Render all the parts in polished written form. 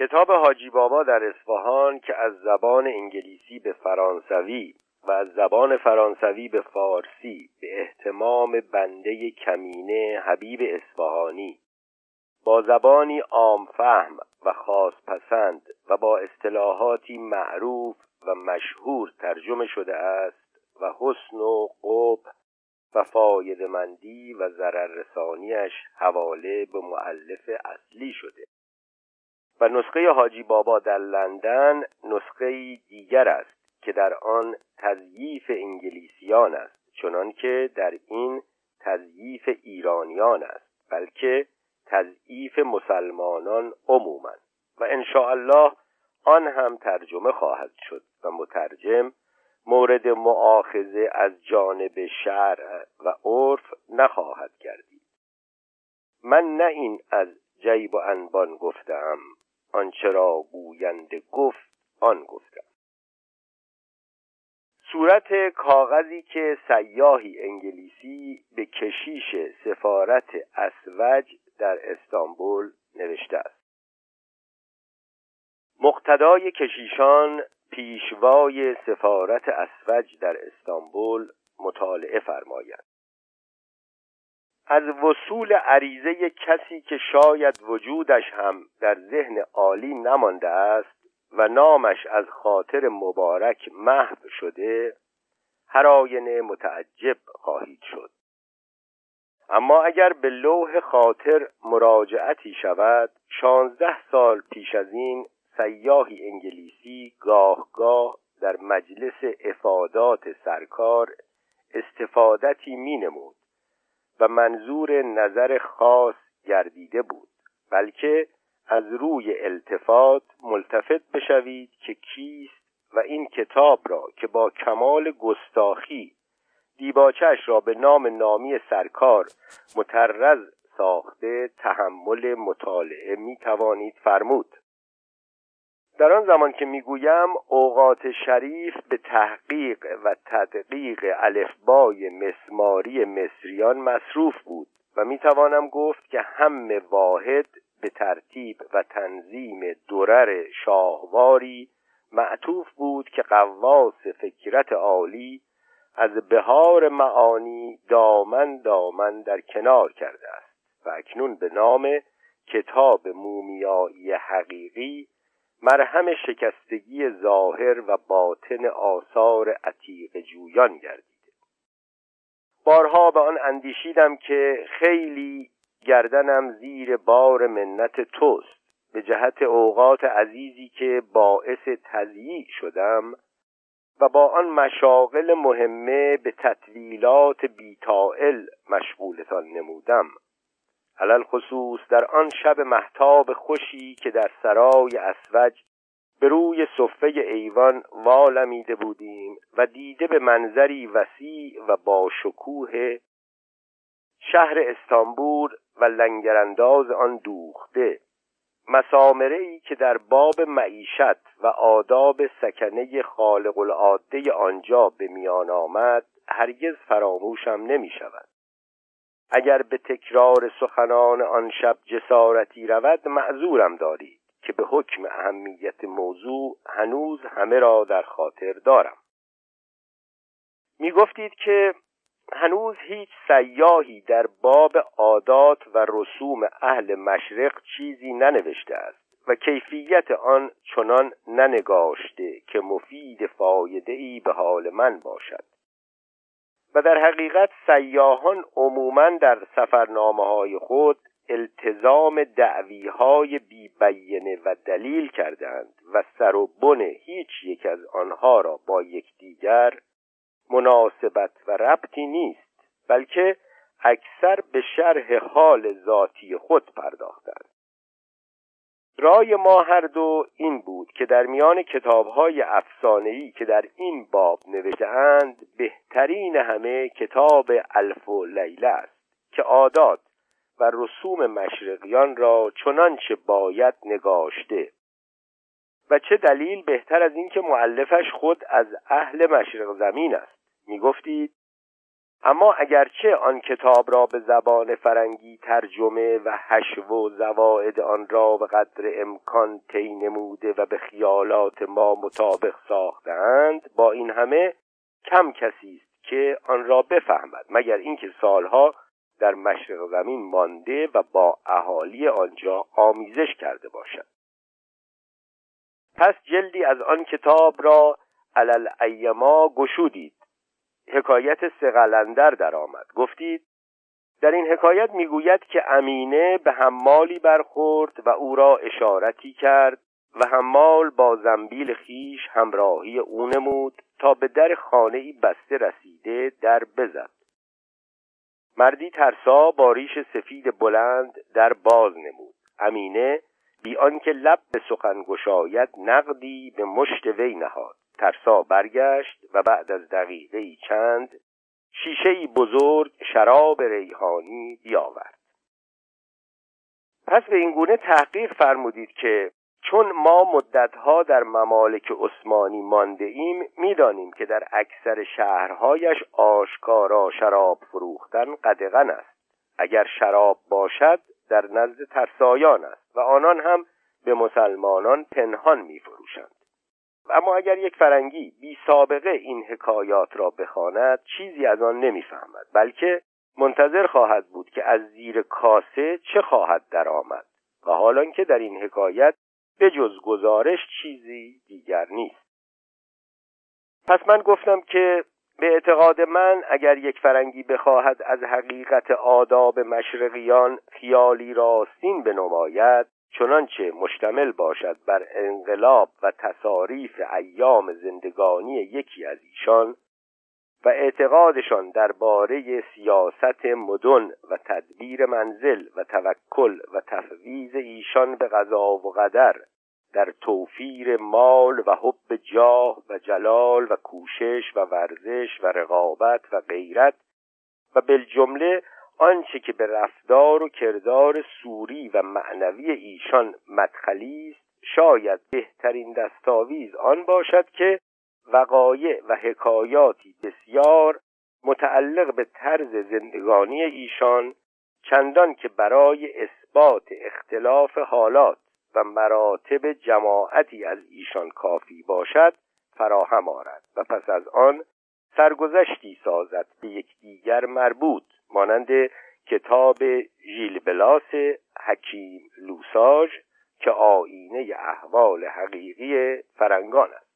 کتاب حاجی بابا در اصفهان که از زبان انگلیسی به فرانسوی و از زبان فرانسوی به فارسی به اهتمام بنده کمینه حبیب اصفهانی با زبانی عام فهم و خاص پسند و با اصطلاحاتی معروف و مشهور ترجمه شده است و حسن و قبح و فایده‌مندی و ضرررسانیش حواله به مؤلف اصلی شده و نسخه حاجی بابا در لندن نسخه دیگر است که در آن تضعیف انگلیسیان است، چنان که در این تضعیف ایرانیان است، بلکه تضعیف مسلمانان عموما، و ان شاء الله آن هم ترجمه خواهد شد و مترجم مورد مؤاخذه از جانب شرع و عرف نخواهد گردید. من نه این از جیب و انبان گفتم، آنچه را گوینده گفت آن گفتم. صورت کاغذی که سیاحی انگلیسی به کشیش سفارت اسوج در استانبول نوشته است. مقتدای کشیشان پیشوای سفارت اسوج در استانبول مطالعه فرماید. از وصول عریضه کسی که شاید وجودش هم در ذهن عالی نمانده است و نامش از خاطر مبارک محو شده، هر آینه متعجب خواهید شد. اما اگر به لوح خاطر مراجعتی شود، 16 سال پیش از این سیاحی انگلیسی گاه در مجلس افادات سرکار استفادتی مینمود و منظور نظر خاص گردیده بود، بلکه از روی التفات ملتفت بشوید که کیست و این کتاب را که با کمال گستاخی دیباچه‌اش را به نام نامی سرکار مطرز ساخته تحمل مطالعه می توانید فرمود. در آن زمان که میگویم اوقات شریف به تحقیق و تدقیق الفبای مسماری مصریان مصروف بود و میتوانم گفت که هم واحد به ترتیب و تنظیم درر شاهواری معطوف بود که غواص فکرت عالی از بهار معانی دامن در کنار کرده است و اکنون به نام کتاب مومیایی حقیقی مرهم شکستگی ظاهر و باطن آثار عتیق جویان گردید. بارها به آن اندیشیدم که خیلی گردنم زیر بار منت توست، به جهت اوقات عزیزی که باعث تضییع شدم و با آن مشاغل مهمه به تطویلات بی‌طائل مشغولتان نمودم، علل خصوص در آن شب مهتاب خوشی که در سرای اسوج به روی صفه ایوان والمیده بودیم و دیده به منظری وسیع و با شکوه شهر استانبول و لنگرانداز آن دوخته، مسامره‌ای که در باب معیشت و آداب سکنه خالق العاده آنجا به میان آمد هرگز فراموشم نمی شود. اگر به تکرار سخنان آن شب جسارتی رود معذورم دارید که به حکم اهمیت موضوع هنوز همه را در خاطر دارم. می گفتید که هنوز هیچ سیاحی در باب عادات و رسوم اهل مشرق چیزی ننوشته است و کیفیت آن چنان ننگاشته که مفید فایده‌ای به حال من باشد. و در حقیقت سیاحان عموماً در سفرنامه‌های خود التزام دعوی‌های بی‌بیانه و دلیل کردند و سر و بن هیچ یک از آنها را با یکدیگر مناسبت و ربطی نیست، بلکه اکثر به شرح حال ذاتی خود پرداختند. رای ما هر دو این بود که در میان کتاب‌های افسانه‌ای که در این باب نوشته‌اند بهترین همه کتاب الف و لیله است که عادات و رسوم مشرقیان را چنانچه باید نگاشته، و چه دلیل بهتر از این که مؤلفش خود از اهل مشرق زمین است. می گفتید اما اگرچه آن کتاب را به زبان فرنگی ترجمه و حشو و زوائد آن را به قدر امکان طی نموده و به خیالات ما مطابق ساختند، با این همه کم کسی است که آن را بفهمد، مگر اینکه سالها در مشرق زمین مانده و با اهالی آنجا آمیزش کرده باشد. پس جلدی از آن کتاب را علل ایما گشودید. حکایت سه قلندر در آمد. گفتید در این حکایت میگوید که امینه به حمالی برخورد و او را اشارتی کرد و حمال با زنبیل خیش همراهی او نمود تا به در خانه‌ای بسته رسیده در بزد. مردی ترسا با ریش سفید بلند در باز نمود. امینه بی آنکه لب به سخن گشاید نقدی به مشت وی نهاد. ترسا برگشت و بعد از دقیقه‌ای چند شیشه‌ای بزرگ شراب ریحانی بیاورد. پس به این گونه تحقیق فرمودید که چون ما مدتها در ممالک عثمانی مانده ایم، می‌دانیم که در اکثر شهرهایش آشکارا شراب فروختن قدغن است. اگر شراب باشد در نزد ترسایان است و آنان هم به مسلمانان پنهان می‌فروشند. اما اگر یک فرنگی بی سابقه این حکایات را بخواند چیزی از آن نمی‌فهمد، بلکه منتظر خواهد بود که از زیر کاسه چه خواهد درآمد. و حالا که در این حکایت به جز گزارش چیزی دیگر نیست. پس من گفتم که به اعتقاد من اگر یک فرنگی بخواهد از حقیقت آداب مشرقیان خیالی راستین بنماید، چنانچه مشتمل باشد بر انقلاب و تصاریف ایام زندگانی یکی از ایشان و اعتقادشان درباره سیاست مدن و تدبیر منزل و توکل و تفویض ایشان به قضا و قدر در توفیر مال و حب جاه و جلال و کوشش و ورزش و رقابت و غیرت و بالجمله آنچه که به رفتار و کردار سوری و معنوی ایشان مدخلی است، شاید بهترین دستاویز آن باشد که وقایع و حکایاتی بسیار متعلق به طرز زندگانی ایشان، چندان که برای اثبات اختلاف حالات و مراتب جماعتی از ایشان کافی باشد فراهم آرد و پس از آن سرگذشتی سازد به یکدیگر مربوط، مانند کتاب ژیل بلاس حکیم لوساژ که آینه احوال حقیقی فرنگان است.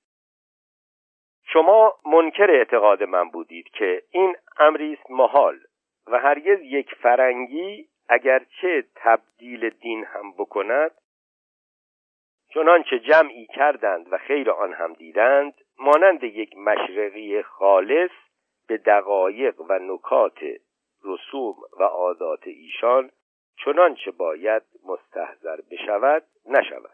شما منکر اعتقاد من بودید که این امری است محال و هرگز یک فرنگی اگرچه تبدیل دین هم بکند، چنانچه جمعی کردند و خیر آن هم دیدند، مانند یک مشرقی خالص به دقایق و نکات رسوم و عادات ایشان چنانچه باید مستحضر بشود نشود.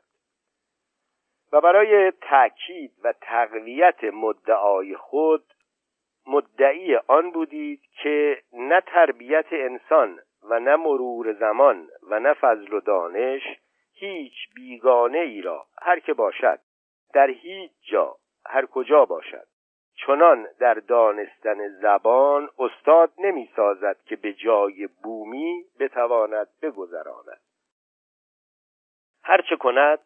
و برای تأکید و تقویت مدعای خود مدعی آن بودید که نه تربیت انسان و نه مرور زمان و نه فضل و دانش هیچ بیگانه ای را هر که باشد در هیچ جا هر کجا باشد چنان در دانستن زبان استاد نمی سازد که به جای بومی بتواند بگذراند. هر چه کند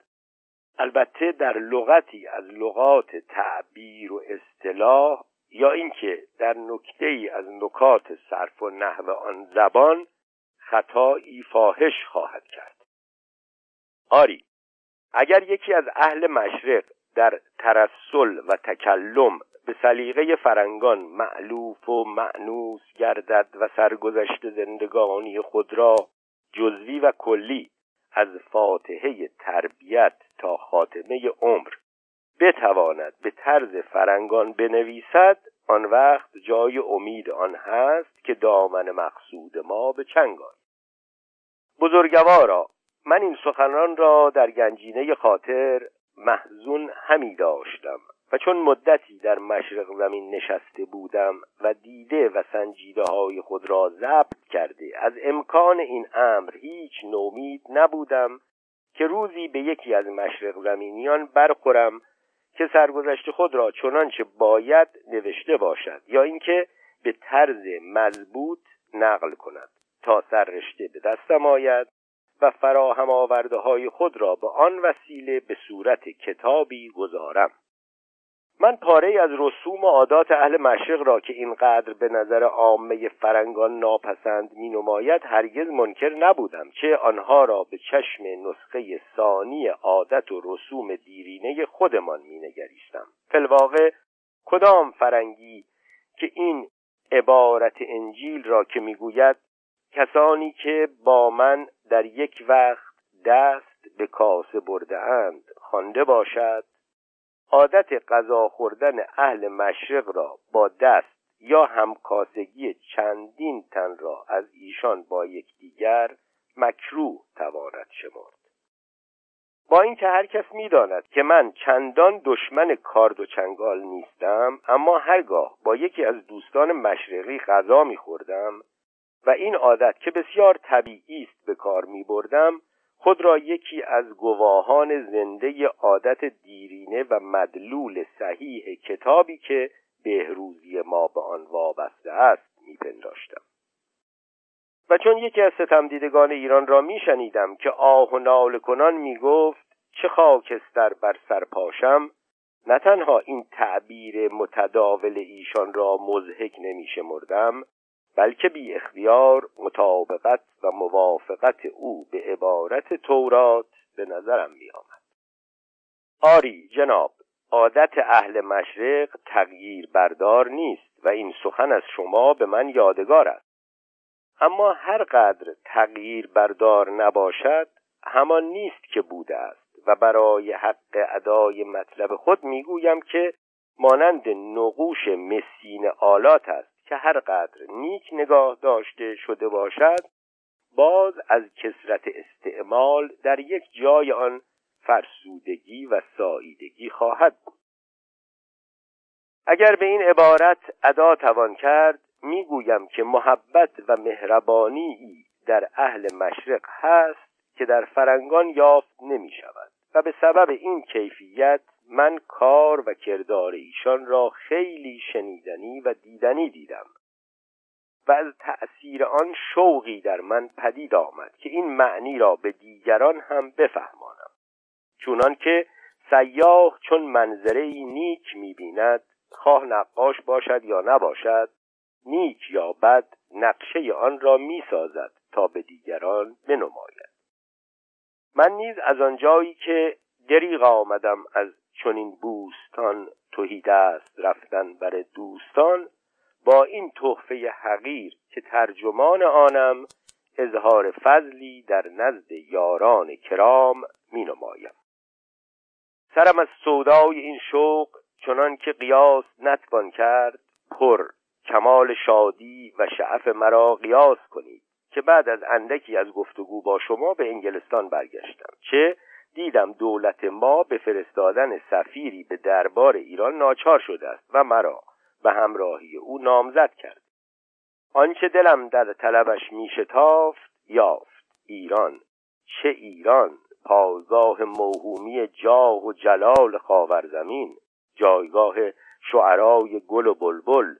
البته در لغتی از لغات تعبیر و اصطلاح یا اینکه در نکته‌ای از نکات صرف و نحو آن زبان خطایی فاحش خواهد کرد. آری، اگر یکی از اهل مشرق در ترسل و تکلم به سلیقه فرنگان مألوف و مأنوس گردد و سرگذشت زندگانی خود را جزوی و کلی از فاتحه تربیت تا خاتمه عمر بتواند به طرز فرنگان بنویسد، آن وقت جای امید آن هست که دامن مقصود ما به چنگان. بزرگوارا، من این سخنان را در گنجینه خاطر محزون همی داشتم و چون مدتی در مشرق زمین نشسته بودم و دیده و سنجیده های خود را ضبط کرده از امکان این امر هیچ نومید نبودم که روزی به یکی از مشرق زمینیان برخورم که سرگذشت خود را چنانچه باید نوشته باشد یا اینکه به طرز مضبوط نقل کند تا سررشته به دستم آید و فراهم آورده های خود را به آن وسیله به صورت کتابی گزارم. من پاره از رسوم و عادات اهل مشرق را که اینقدر به نظر عامه فرنگان ناپسند می نماید هرگز منکر نبودم، چه آنها را به چشم نسخه ثانی عادت و رسوم دیرینه خودمان می نگریستم. فی‌الواقع کدام فرنگی که این عبارت انجیل را که می گوید کسانی که با من در یک وقت دست به کاسه برده اند خوانده باشد، عادت غذا خوردن اهل مشرق را با دست یا همکاسگی چندین تن را از ایشان با یکدیگر مکروه تواند شمرد. با اینکه هر کس می‌داند که من چندان دشمن کارد و چنگال نیستم، اما هرگاه با یکی از دوستان مشرقی غذا می‌خوردم و این عادت که بسیار طبیعی است به کار می‌بردم، خود را یکی از گواهان زنده عادت دیرینه و مدلول صحیح کتابی که بهروزی ما به آن وابسته است می‌پنداشتم. و چون یکی از ستمدیدگان ایران را می‌شنیدم که آه و ناله کنان می‌گفت چه خاکستر بر سرپاشم، نه تنها این تعبیر متداول ایشان را مضحک نمی‌شمردم، بلکه بی اختیار مطابقت و موافقت او به عبارت تورات به نظرم می آمد. آری جناب، عادت اهل مشرق تغییر بردار نیست و این سخن از شما به من یادگار است. اما هر قدر تغییر بردار نباشد، همان نیست که بوده است و برای حق ادای مطلب خود می گویم که مانند نقوش مسین آلات است که هر قدر نیک نگاه داشته شده باشد، باز از کثرت استعمال در یک جای آن فرسودگی و ساییدگی خواهد بود. اگر به این عبارت ادا توان کرد، میگویم که محبت و مهربانی در اهل مشرق هست که در فرنگان یافت نمی شود و به سبب این کیفیت من کار و کردار ایشان را خیلی شنیدنی و دیدنی دیدم و از تأثیر آن شوقی در من پدید آمد که این معنی را به دیگران هم بفهمانم، چونان که سیاح چون منظره‌ای نیک می‌بیند، خواه نقاش باشد یا نباشد، نیک یا بد، نقشه آن را می‌سازد تا به دیگران بنماید. من نیز از آنجایی که دریغ آمدم از چنین بوستان تهیدست رفتن بر دوستان، با این تحفه حقیر که ترجمان آنم اظهار فضلی در نزد یاران کرام می نمایم. سرم از سودای این شوق چنان که قیاس نتوان کرد پر، کمال شادی و شعف مرا قیاس کنید که بعد از اندکی از گفتگو با شما به انگلستان برگشتم، چه دیدم دولت ما به فرستادن سفیری به دربار ایران ناچار شده است و مرا به همراهی او نامزد کرد. آنچه دلم در طلبش میشتافت یافت. ایران، چه ایران، پازگاه موهومی جاه و جلال خاورزمین، جایگاه شعرای گل و بلبل،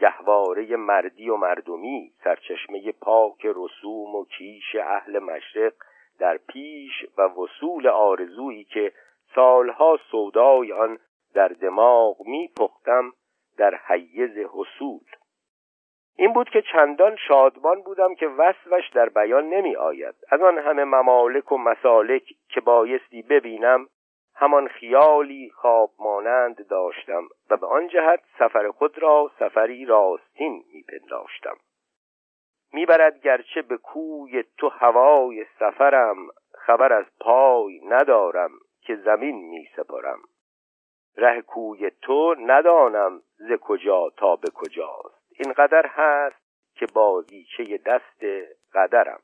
گهواره مردی و مردمی، سرچشمه پاک رسوم و کیش اهل مشرق در پیش و وصول آرزویی که سالها سودای آن در دماغ می پختم در حیز حصول. این بود که چندان شادمان بودم که وصفش در بیان نمی آید. از آن همه ممالک و مسالک که بایستی ببینم، همان خیالی خواب مانند داشتم و به آن جهت سفر خود را سفری راستین می پنداشتم. میبرد گرچه به کوی تو هوای سفرم، خبر از پای ندارم که زمین میسپارم. ره کوی تو ندانم ز کجا تا به کجاست، اینقدر هست که بازیچه دست قدرم.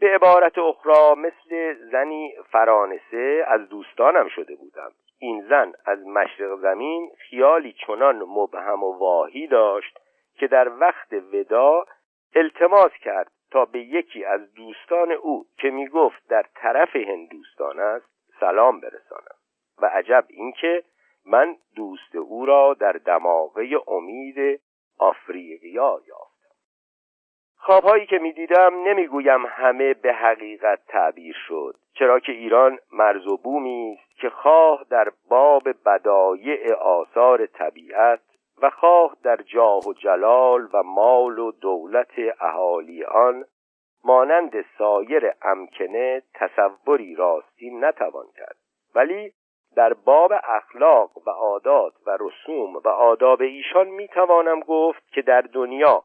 به عبارت اخرى مثل زنی فرانسه از دوستانم شده بودم. این زن از مشرق زمین خیالی چنان مبهم و واهی داشت که در وقت ودا التماس کرد تا به یکی از دوستان او که می گفت در طرف هندوستان است سلام برسانم. و عجب اینکه من دوست او را در دماغه امید آفریقیا یافتم. خوابهایی که می دیدم نمیگویم همه به حقیقت تعبیر شد، چرا که ایران مرز و بومی است که خواه در باب بدایع آثار طبیعت و خواه در جاه و جلال و مال و دولت اهالی آن مانند سایر امکنه تصوری راستین نتوان کرد، ولی در باب اخلاق و عادات و رسوم و آداب ایشان می توانم گفت که در دنیا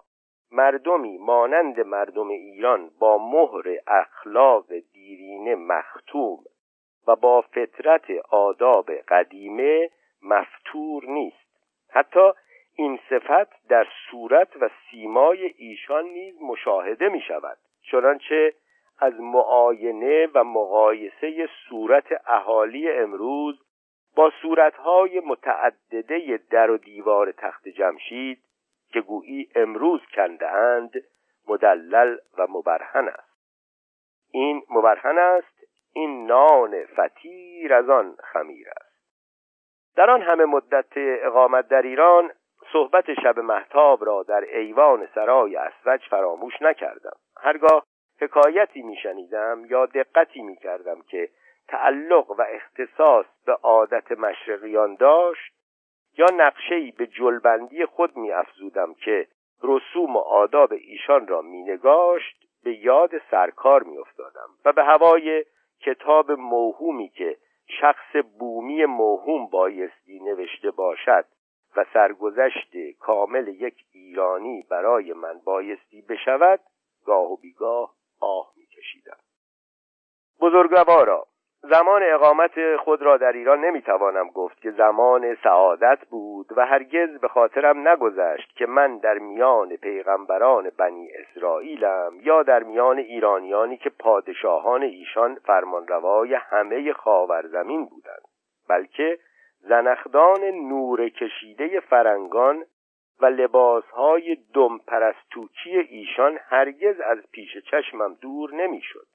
مردمی مانند مردم ایران با مهر اخلاق دیرینه مختوم و با فطرت آداب قدیمه مفتور نیست. حتی این صفت در صورت و سیمای ایشان نیز مشاهده می شود، چنانچه از معاینه و مقایسه صورت اهالی امروز با صورت‌های متعدده در و دیوار تخت جمشید که گویی امروز کنده‌اند مدلل و مبرهن است. این مبرهن است، این نان فطیر از آن خمیر است. در آن همه مدت اقامت در ایران صحبت شب مهتاب را در ایوان سرای اسوج فراموش نکردم. هرگاه حکایتی میشنیدم یا دقتی میکردم که تعلق و اختصاص به عادت مشرقیان داشت یا نقشه‌ای به جلبندی خود میافزودم که رسوم و آداب ایشان را مینگاشت، به یاد سرکار میافتادم و به هوای کتاب موهومی که شخص بومی موهوم بایستی نوشته باشد و سرگذشت کامل یک ایرانی برای من بایستی بشود، گاه و بیگاه آه می کشیدم. بزرگوارا، زمان اقامت خود را در ایران نمی توانم گفت که زمان سعادت بود و هرگز به خاطرم نگذشت که من در میان پیغمبران بنی اسرائیلم یا در میان ایرانیانی که پادشاهان ایشان فرمانروای همه خاورزمین بودند، بلکه زنخدان نور کشیده فرنگان و لباسهای دمپرستوکی ایشان هرگز از پیش چشمم دور نمی شد.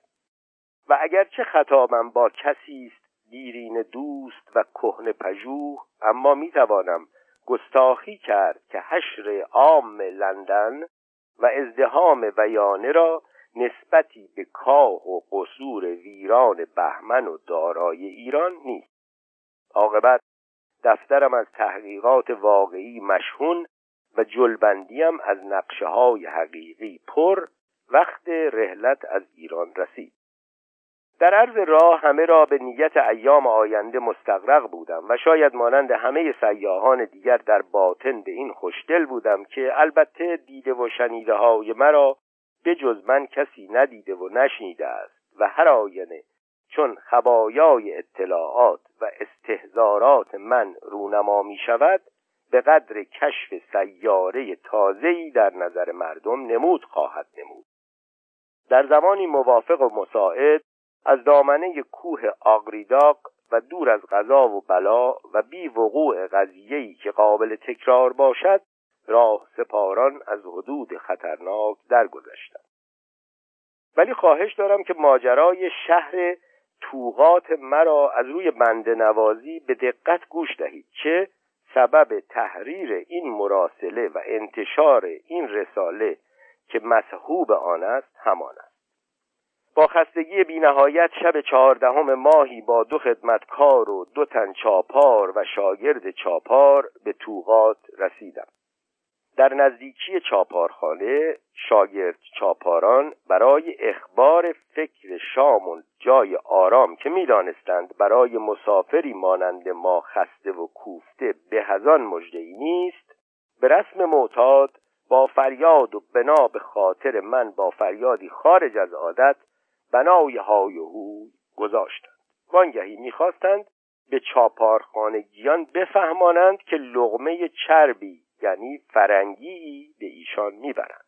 و اگرچه خطابم با کسی است دیرین دوست و کهن پژوه، اما می توانم گستاخی کرد که حشر عام لندن و ازدحام ویانه را نسبتی به کاه و قصور ویران بهمن و دارای ایران نیست. عاقبت دفترم از تحقیقات واقعی مشحون و جلبندیم از نقشه‌های حقیقی پر وقت رحلت از ایران رسید. در عرض راه همه را به نیت ایام آینده مستغرق بودم و شاید مانند همه سیاحان دیگر در باطن به این خوشدل بودم که البته دیده و شنیده های مرا به جز من کسی ندیده و نشنیده است و هر آینه چون خبایای اطلاعات و استحضارات من رونما می شود، به قدر کشف سیاره تازه‌ای در نظر مردم نمود خواهد نمود. در زمانی موافق و مساعد از دامنه کوه آگریداق و دور از قضا و بلا و بی وقوع قضیه‌ای که قابل تکرار باشد، راه سپاران از حدود خطرناک درگذشتند. ولی خواهش دارم که ماجرای شهر توقات مرا از روی بنده نوازی به دقت گوش دهید که سبب تحریر این مراسله و انتشار این رساله که مسحوب آن است همان است. با خستگی بی‌نهایت شب 14 ماهی با 2 خدمتکار و 2 تن چاپار و شاگرد چاپار به توقات رسیدم. در نزدیکی چاپارخانه شاگرد چاپاران برای اخبار فکر شام و جای آرام که می‌دانستند برای مسافری مانند ما خسته و کوفته به هزان مژده‌ای نیست، به رسم معتاد با فریاد و بنا به خاطر من با فریادی خارج از عادت بنای های و هوی گذاشتند. وانگهی می‌خواستند به چاپارخانگیان بفهمانند که لقمه چربی یعنی فرنگی به ایشان میبرند.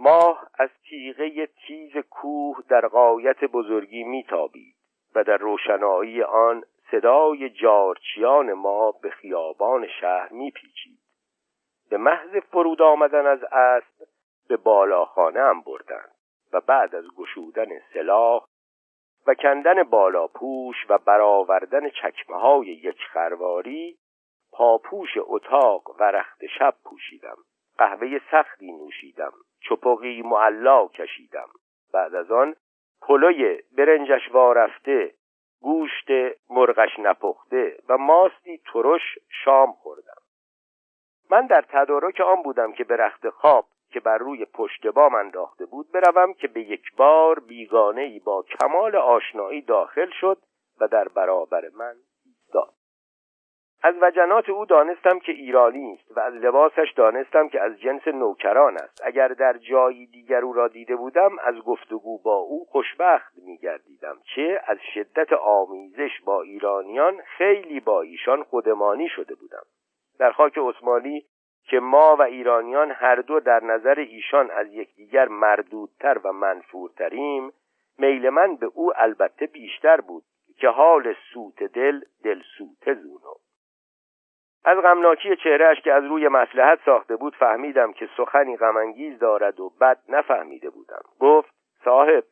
ماه از تیغه تیز کوه در غایت بزرگی میتابید و در روشنایی آن صدای جارچیان ما به خیابان شهر میپیچید. به محض فرود آمدن از اسب به بالاخانه هم بردند و بعد از گشودن سلاح و کندن بالاپوش و برآوردن چکمه‌های یک خرواری، پاپوش اتاق و رخت شب پوشیدم قهوه سختی نوشیدم، چپاقی معلا کشیدم. بعد از آن پلوی برنجش وارفته، گوشت مرغش نپخته و ماستی ترش شام خوردم. من در تدارک آن بودم که به رخت خواب که بر روی پشت بام انداخته بود بروم که به یک بار بیگانه‌ای با کمال آشنایی داخل شد و در برابر من ایستاد. از وجنات او دانستم که ایرانی است و از لباسش دانستم که از جنس نوکران است. اگر در جایی دیگر او را دیده بودم از گفتگو با او خوشبخت می‌گردیدم، چه از شدت آمیزش با ایرانیان خیلی با ایشان خودمانی شده بودم. در خاک عثمانی که ما و ایرانیان هر دو در نظر ایشان از یکدیگر مردودتر و منفورتریم، میل من به او البته بیشتر بود که حال سوت دل سوت زونو. از غمناکی چهرهش که از روی مصلحت ساخته بود فهمیدم که سخنی غمانگیز دارد و بد نفهمیده بودم. گفت: صاحب،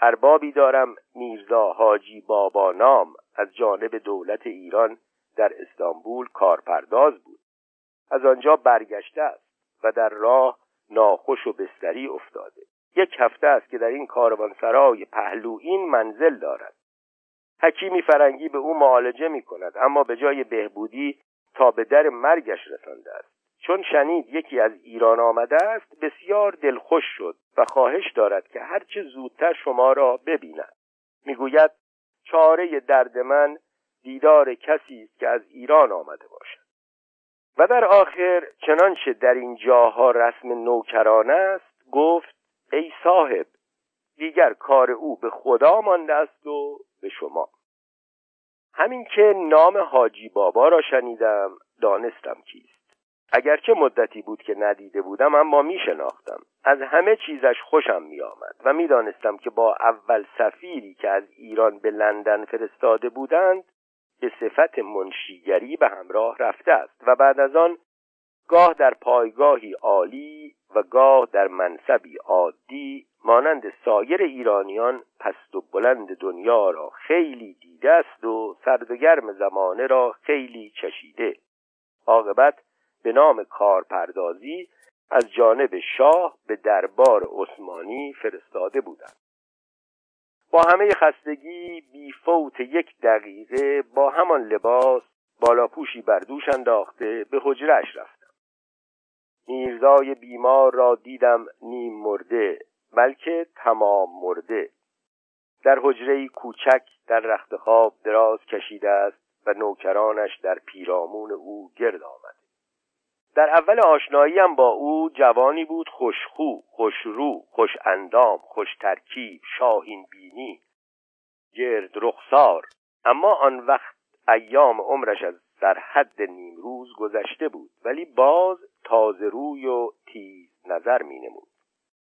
اربابی دارم میرزا حاجی بابا نام، از جانب دولت ایران در استانبول کارپرداز بود. از آنجا برگشته است و در راه ناخوش و بستری افتاده. یک هفته است که در این کاروانسرای پهلوئین منزل دارد. حکیمی فرنگی به او معالجه می کند، اما به جای بهبودی تا به در مرگش رسانده است. چون شنید یکی از ایران آمده است بسیار دلخوش شد و خواهش دارد که هرچه زودتر شما را ببیند. میگوید چاره درد من دیدار کسی است که از ایران آمده باشد. و در آخر چنانچه در این جاها رسم نوکرانه است گفت: ای صاحب، دیگر کار او به خدا مانده است و به شما. همین که نام حاجی بابا را شنیدم دانستم کیست. اگرچه مدتی بود که ندیده بودم اما می شناختم. از همه چیزش خوشم می آمد و می دانستم که با اول سفیری که از ایران به لندن فرستاده بودند به صفت منشیگری به همراه رفته است و بعد از آن گاه در پایگاهی عالی و گاه در منصبی عادی مانند سایر ایرانیان پست و بلند دنیا را خیلی دیده است و سرد و گرم زمانه را خیلی چشیده. عاقبت به نام کارپردازی از جانب شاه به دربار عثمانی فرستاده بودند. با همه خستگی بی فوت یک دقیقه با همان لباس بالاپوشی بر دوش انداخته به حجره‌اش رفتم. میرزای بیمار را دیدم نیم مرده، بلکه تمام مرده. در حجره‌ای کوچک در رخت خواب دراز کشیده است و نوکرانش در پیرامون او گرد آمد. در اول آشناییم با او جوانی بود خوشخو، خوشرو، خوش اندام، خوش ترکیب، شاهین بینی، گرد رخسار. اما آن وقت ایام عمرش از در حد نیم روز گذشته بود، ولی باز تازه روی و تیز نظر می نمود.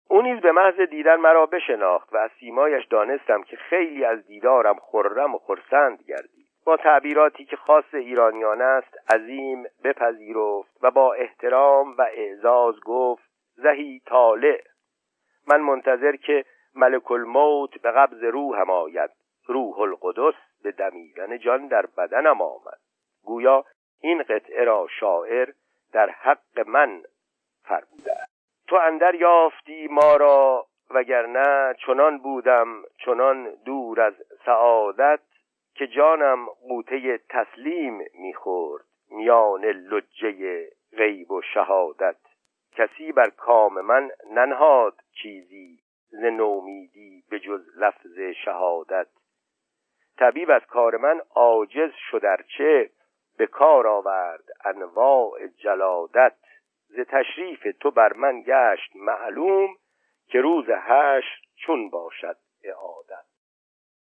او نیز به محض دیدن مرا بشناخت و از سیمایش دانستم که خیلی از دیدارم خرم و خرسند گردید. با تعبیراتی که خاص ایرانیانه است عظیم بپذیرفت و با احترام و اعزاز گفت: زهی طالع، من منتظر که ملک الموت به قبض روحم آید، روح القدس به دمیدن جان در بدنم آمد. گویا این قطعه را شاعر در حق من فرموده است: تو اندر یافتی ما را وگرنه چنان بودم چنان دور از سعادت که جانم قوطه تسلیم میخورد میان لجه غیب و شهادت. کسی بر کام من ننهاد چیزی ز نومیدی به جز لفظ شهادت. طبیب از کار من عاجز شد ارچه به کار آورد انواع جلادت. ز تشریف تو بر من گشت معلوم که روز حشر چون باشد اعادت.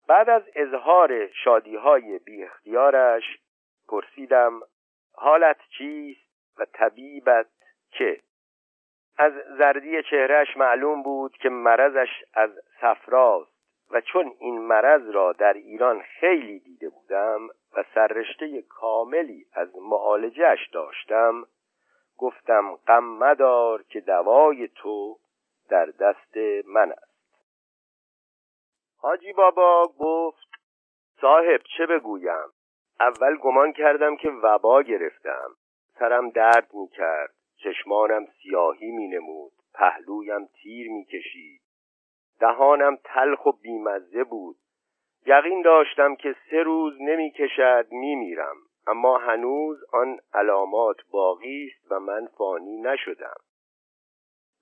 بعد از اظهار شادی‌های بی اختیارش پرسیدم: حالت چیست و طبیبت که؟ از زردی چهرهش معلوم بود که مرضش از صفراست و چون این مرض را در ایران خیلی دیده بودم و سررشته کاملی از معالجه‌اش داشتم گفتم: غم مدار که دوای تو در دست من است. حاجی بابا گفت: صاحب چه بگویم؟ اول گمان کردم که وبا گرفتم. سرم درد می کرد. چشمانم سیاهی می نمود، پهلویم تیر می کشید، دهانم تلخ و بیمزه بود. یقین داشتم که 3 روز نمی کشد می میرم، اما هنوز آن علامات باقی است و من فانی نشدم.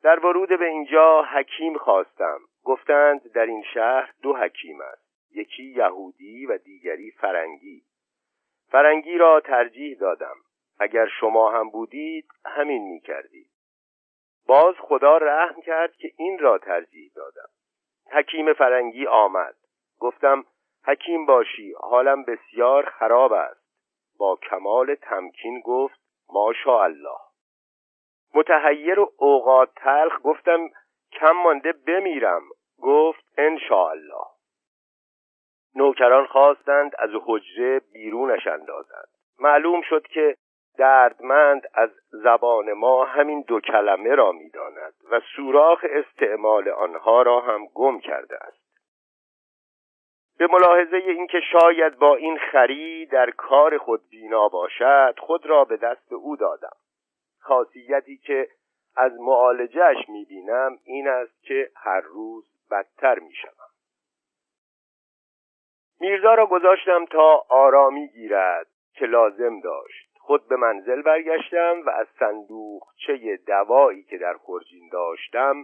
در ورود به اینجا حکیم خواستم. گفتند در این شهر 2 حکیم است، یکی یهودی و دیگری فرنگی. فرنگی را ترجیح دادم. اگر شما هم بودید همین می کردید. باز خدا رحم کرد که این را ترجیح دادم. حکیم فرنگی آمد. گفتم حکیم باشی، حالم بسیار خراب است. با کمال تمکین گفت ماشاءالله. متحیر و اوقات تلخ گفتم کم مانده بمیرم. گفت انشاءالله. نوکران خواستند از حجره بیرونش اندازند. معلوم شد که دردمند از زبان ما همین 2 کلمه را می داند و سوراخ استعمال آنها را هم گم کرده است. به ملاحظه اینکه شاید با این خری در کار خود بینا باشد، خود را به دست او دادم. خاصیتی که از معالجهش می بینم این است که هر روز بدتر می شوم. میرزا را گذاشتم تا آرامی گیرد که لازم داشت. خود به منزل برگشتم و از صندوقچه دوایی که در خورجین داشتم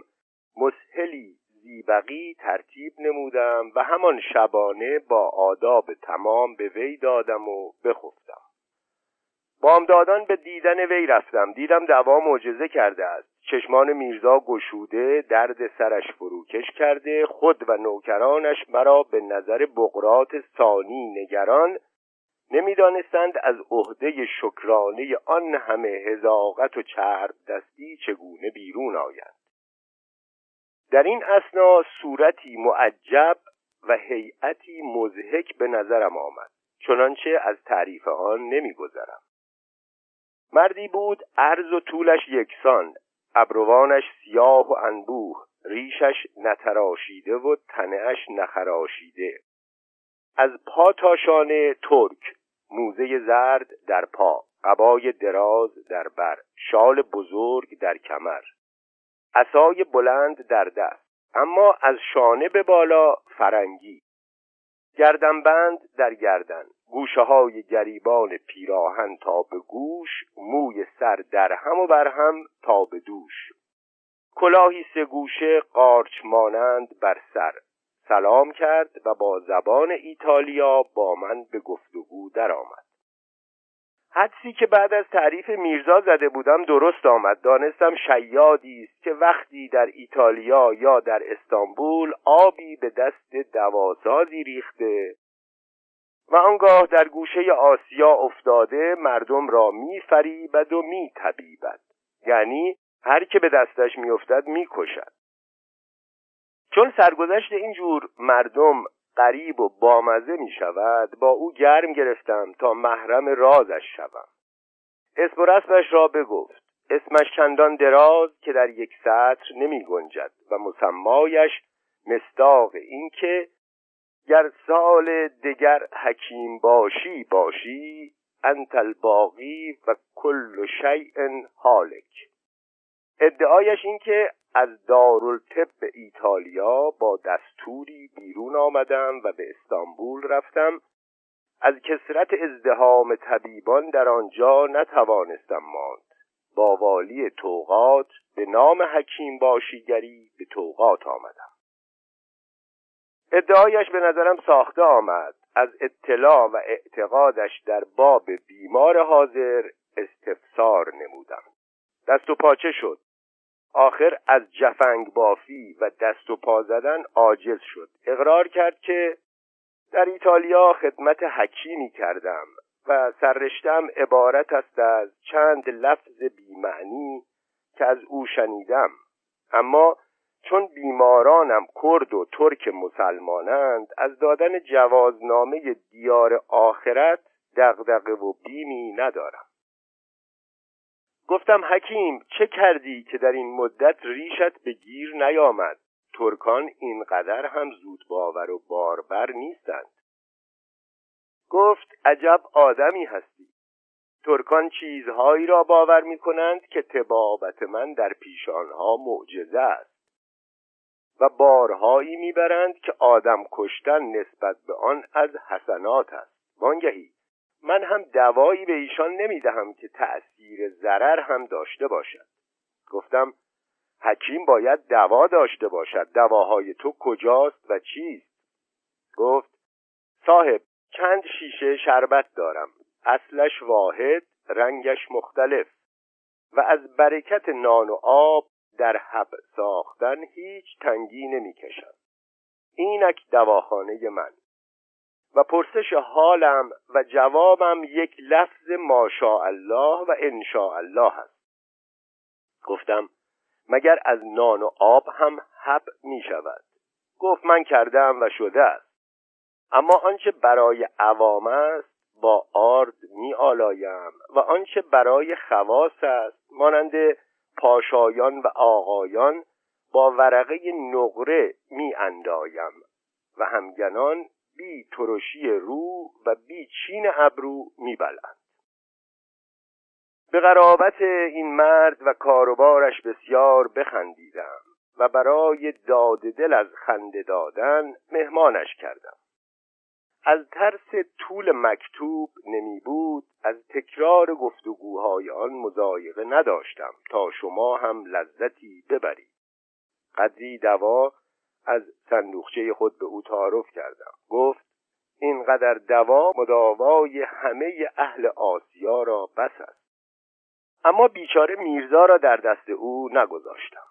مسهلی زیبقی ترتیب نمودم و همان شبانه با آداب تمام به وی دادم و بخفتم. بامدادان به دیدن وی رفتم. دیدم دوا معجزه کرده است. چشمان میرزا گشوده، درد سرش فروکش کرده. خود و نوکرانش مرا به نظر بقرات ثانی نگران، نمیدانستند از عهده شکرانه آن همه حذاقت و چرب دستی چگونه بیرون آیند. در این اثنا صورتی معجب و هیئتی مضحک به نظرم آمد، چنانچه از تعریف آن نمیگذرم. مردی بود عرض و طولش یکسان، ابروانش سیاه و انبوه، ریشش نتراشیده و تنه‌اش نخراشیده، از پا تا شانه ترک، موزه زرد در پا، قبای دراز در بر، شال بزرگ در کمر، عصای بلند در دست، اما از شانه به بالا فرنگی، گردنبند در گردن، گوشه های گریبان پیراهن تا به گوش، موی سر در هم و بر هم تا به دوش، کلاهی 3 گوشه قارچ مانند بر سر. سلام کرد و با زبان ایتالیا با من به گفتگو در آمد. حدسی که بعد از تعریف میرزا زده بودم درست آمد. دانستم شیادی است که وقتی در ایتالیا یا در استانبول آبی به دست دواسازی ریخته و آنگاه در گوشه آسیا افتاده، مردم را می فریبد و می طبیبد، یعنی هر که به دستش می افتد می کشد. چون سرگذشت اینجور مردم غریب و بامزه می شود، با او گرم گرفتم تا محرم رازش شوم. اسم و رسمش را بگفت. اسمش چندان دراز که در 1 سطر نمی گنجد و مسمایش مصداق این که گر سال دگر حکیم باشی باشی انت الباقی و کل شیء هالک. ادعایش این که از دارالطب ایتالیا با دستوری بیرون آمدم و به استانبول رفتم. از کثرت ازدحام طبیبان در آنجا نتوانستم ماند. با والی توقات به نام حکیم باشیگری به توقات آمدم. ادعایش به نظرم ساخته آمد. از اطلاع و اعتقادش در باب بیمار حاضر استفسار نمودم. دست و پاچه شد. آخر از جفنگ بافی و دست و پا زدن عاجز شد. اقرار کرد که در ایتالیا خدمت حکیمی کردم و سررشته‌ام عبارت است از چند لفظ بی‌معنی که از او شنیدم، اما چون بیمارانم کرد و ترک مسلمانند، از دادن جوازنامه دیار آخرت دغدغه و بیمی ندارم. گفتم حکیم چه کردی که در این مدت ریشت به گیر نیامد؟ ترکان اینقدر هم زود باور و باربر نیستند. گفت عجب آدمی هستی. ترکان چیزهایی را باور می‌کنند که تبابت من در پیش آنها معجزه است و بارهایی می‌برند که آدم کشتن نسبت به آن از حسنات است. وانگهی من هم دوایی به ایشان نمی‌دهم که تأثیر ضرر هم داشته باشد. گفتم حکیم باید دوا داشته باشد. دواهای تو کجاست و چیست؟ گفت صاحب چند شیشه شربت دارم، اصلش واحد، رنگش مختلف و از برکت نان و آب در حب ساختن هیچ تنگی نمی‌کشم. اینک دواخانه من و پرسش حالم و جوابم یک لفظ ماشاءالله و انشاءالله هست. گفتم مگر از نان و آب هم حب می شود؟ گفت من کردم و شده است. اما آنچه برای عوام است با آرد می آلایم و آنچه برای خواص است مانند پاشایان و آقایان با ورقه نقره می اندایم و همگنان بی ترشی رو و بی چین ابرو می بلند. به قرابت این مرد و کاروبارش بسیار بخندیدم و برای داد دل از خنده دادن مهمانش کردم. از ترس طول مکتوب نمی بود، از تکرار گفتگوهای آن مضایقه نداشتم تا شما هم لذتی ببرید. قدری دوا از صندوقچه خود به او تعارف کردم. گفت اینقدر دوا مداوای همه اهل آسیا را بس است. اما بیچاره میرزا را در دست او نگذاشتم.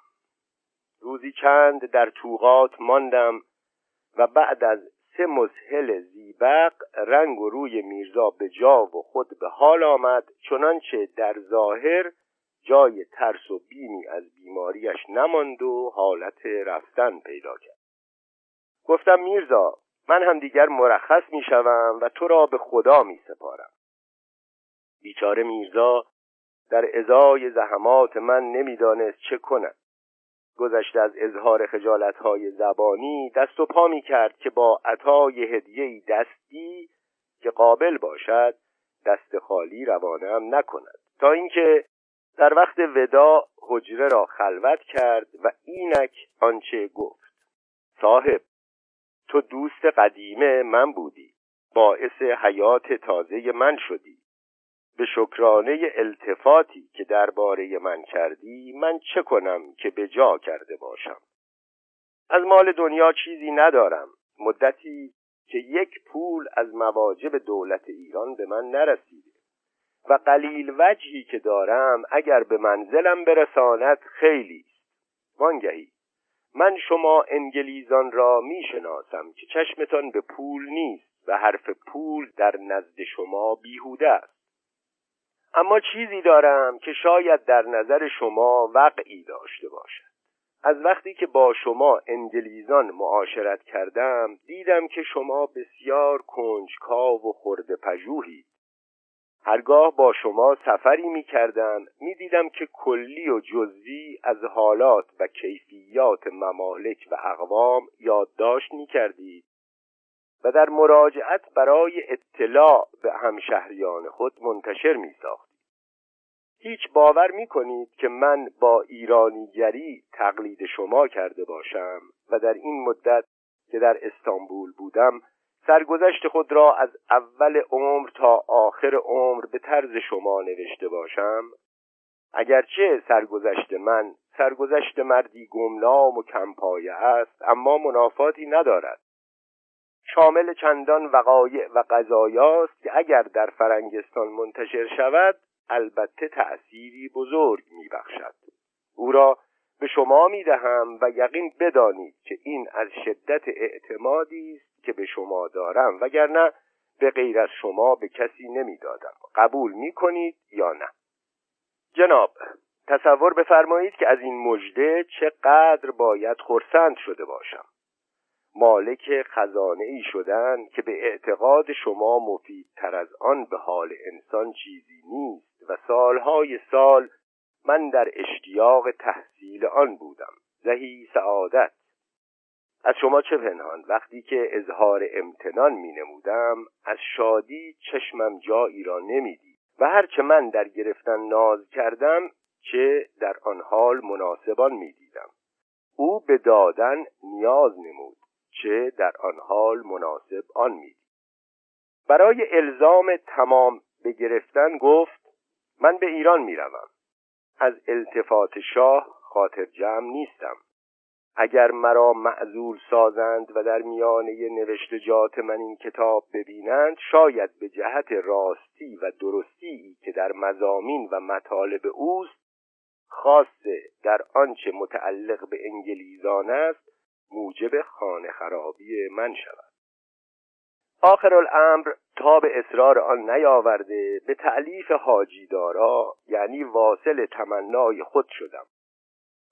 روزی چند در توقات ماندم و بعد از 3 مسهل زیبق رنگ و روی میرزا به جا و خود به حال آمد، چنانچه در ظاهر جای ترس و بیمی از بیماریش نماند و حالت رفتن پیدا کرد. گفتم میرزا من هم دیگر مرخص می شوم و تو را به خدا می سپارم. بیچاره میرزا در ازای زحمات من نمیدانست چه کند. گذشته از اظهار خجالت‌های زبانی دست و پا می‌کرد که با عطای هدیه‌ای دستی که قابل باشد دست خالی روانه‌ام نکند، تا اینکه در وقت وداع حجره را خلوت کرد و اینک آنچه گفت. صاحب تو دوست قدیم من بودی، باعث حیات تازه من شدی. به شکرانه التفاتی که درباره من کردی من چه کنم که به جا کرده باشم؟ از مال دنیا چیزی ندارم. مدتی که 1 پول از مواجب دولت ایران به من نرسیده و قلیل وجهی که دارم اگر به منزلم برساند خیلی. وانگهی من شما انگلیزان را می شناسم که چشمتان به پول نیست و حرف پول در نزد شما بیهوده است. اما چیزی دارم که شاید در نظر شما وقعی داشته باشد. از وقتی که با شما انگلیزان معاشرت کردم دیدم که شما بسیار کنجکاو و خرده پژوهید. هرگاه با شما سفری می کردم می دیدم که کلی و جزئی از حالات و کیفیات ممالک و اقوام یادداشت می کردید و در مراجعت برای اطلاع به همشهریان خود منتشر می‌ساخت. هیچ باور می‌کنید که من با ایرانیگری تقلید شما کرده باشم و در این مدت که در استانبول بودم سرگذشت خود را از اول عمر تا آخر عمر به طرز شما نوشته باشم؟ اگرچه سرگذشت من سرگذشت مردی گمنام و کمپایه است، اما منافاتی ندارد. شامل چندان وقایع و قضایاست که اگر در فرنگستان منتشر شود البته تأثیری بزرگ می‌بخشد. او را به شما می‌دهم و یقین بدانید که این از شدت اعتمادی است که به شما دارم، وگرنه به غیر از شما به کسی نمی‌دادم. قبول می‌کنید یا نه؟ جناب، تصور بفرمایید که از این مژده چقدر باید خرسند شده باشم. مالک خزانه ای شدن که به اعتقاد شما مفیدتر از آن به حال انسان چیزی نیست و سالهای سال من در اشتیاق تحصیل آن بودم. زهی سعادت. از شما چه پنهان، وقتی که اظهار امتنان می نمودم از شادی چشمم جایی را نمی دید و هرچه من در گرفتن ناز کردم که در آن حال مناسبان می دیدم. او به دادن نیاز نمود چه در آن حال مناسب آن می دید. برای الزام تمام به گرفتن گفت من به ایران می روم. از التفات شاه خاطر جمع نیستم. اگر مرا معزول سازند و در میانه نوشتجات من این کتاب ببینند، شاید به جهت راستی و درستی که در مضامین و مطالب اوست، خاصه در آنچه متعلق به انگلیزان است، موجب خانه خرابی من شود. آخرالامر تا به اصرار آن نیاورده به تألیف حاجی دارا، یعنی واصل تمنای خود شدم.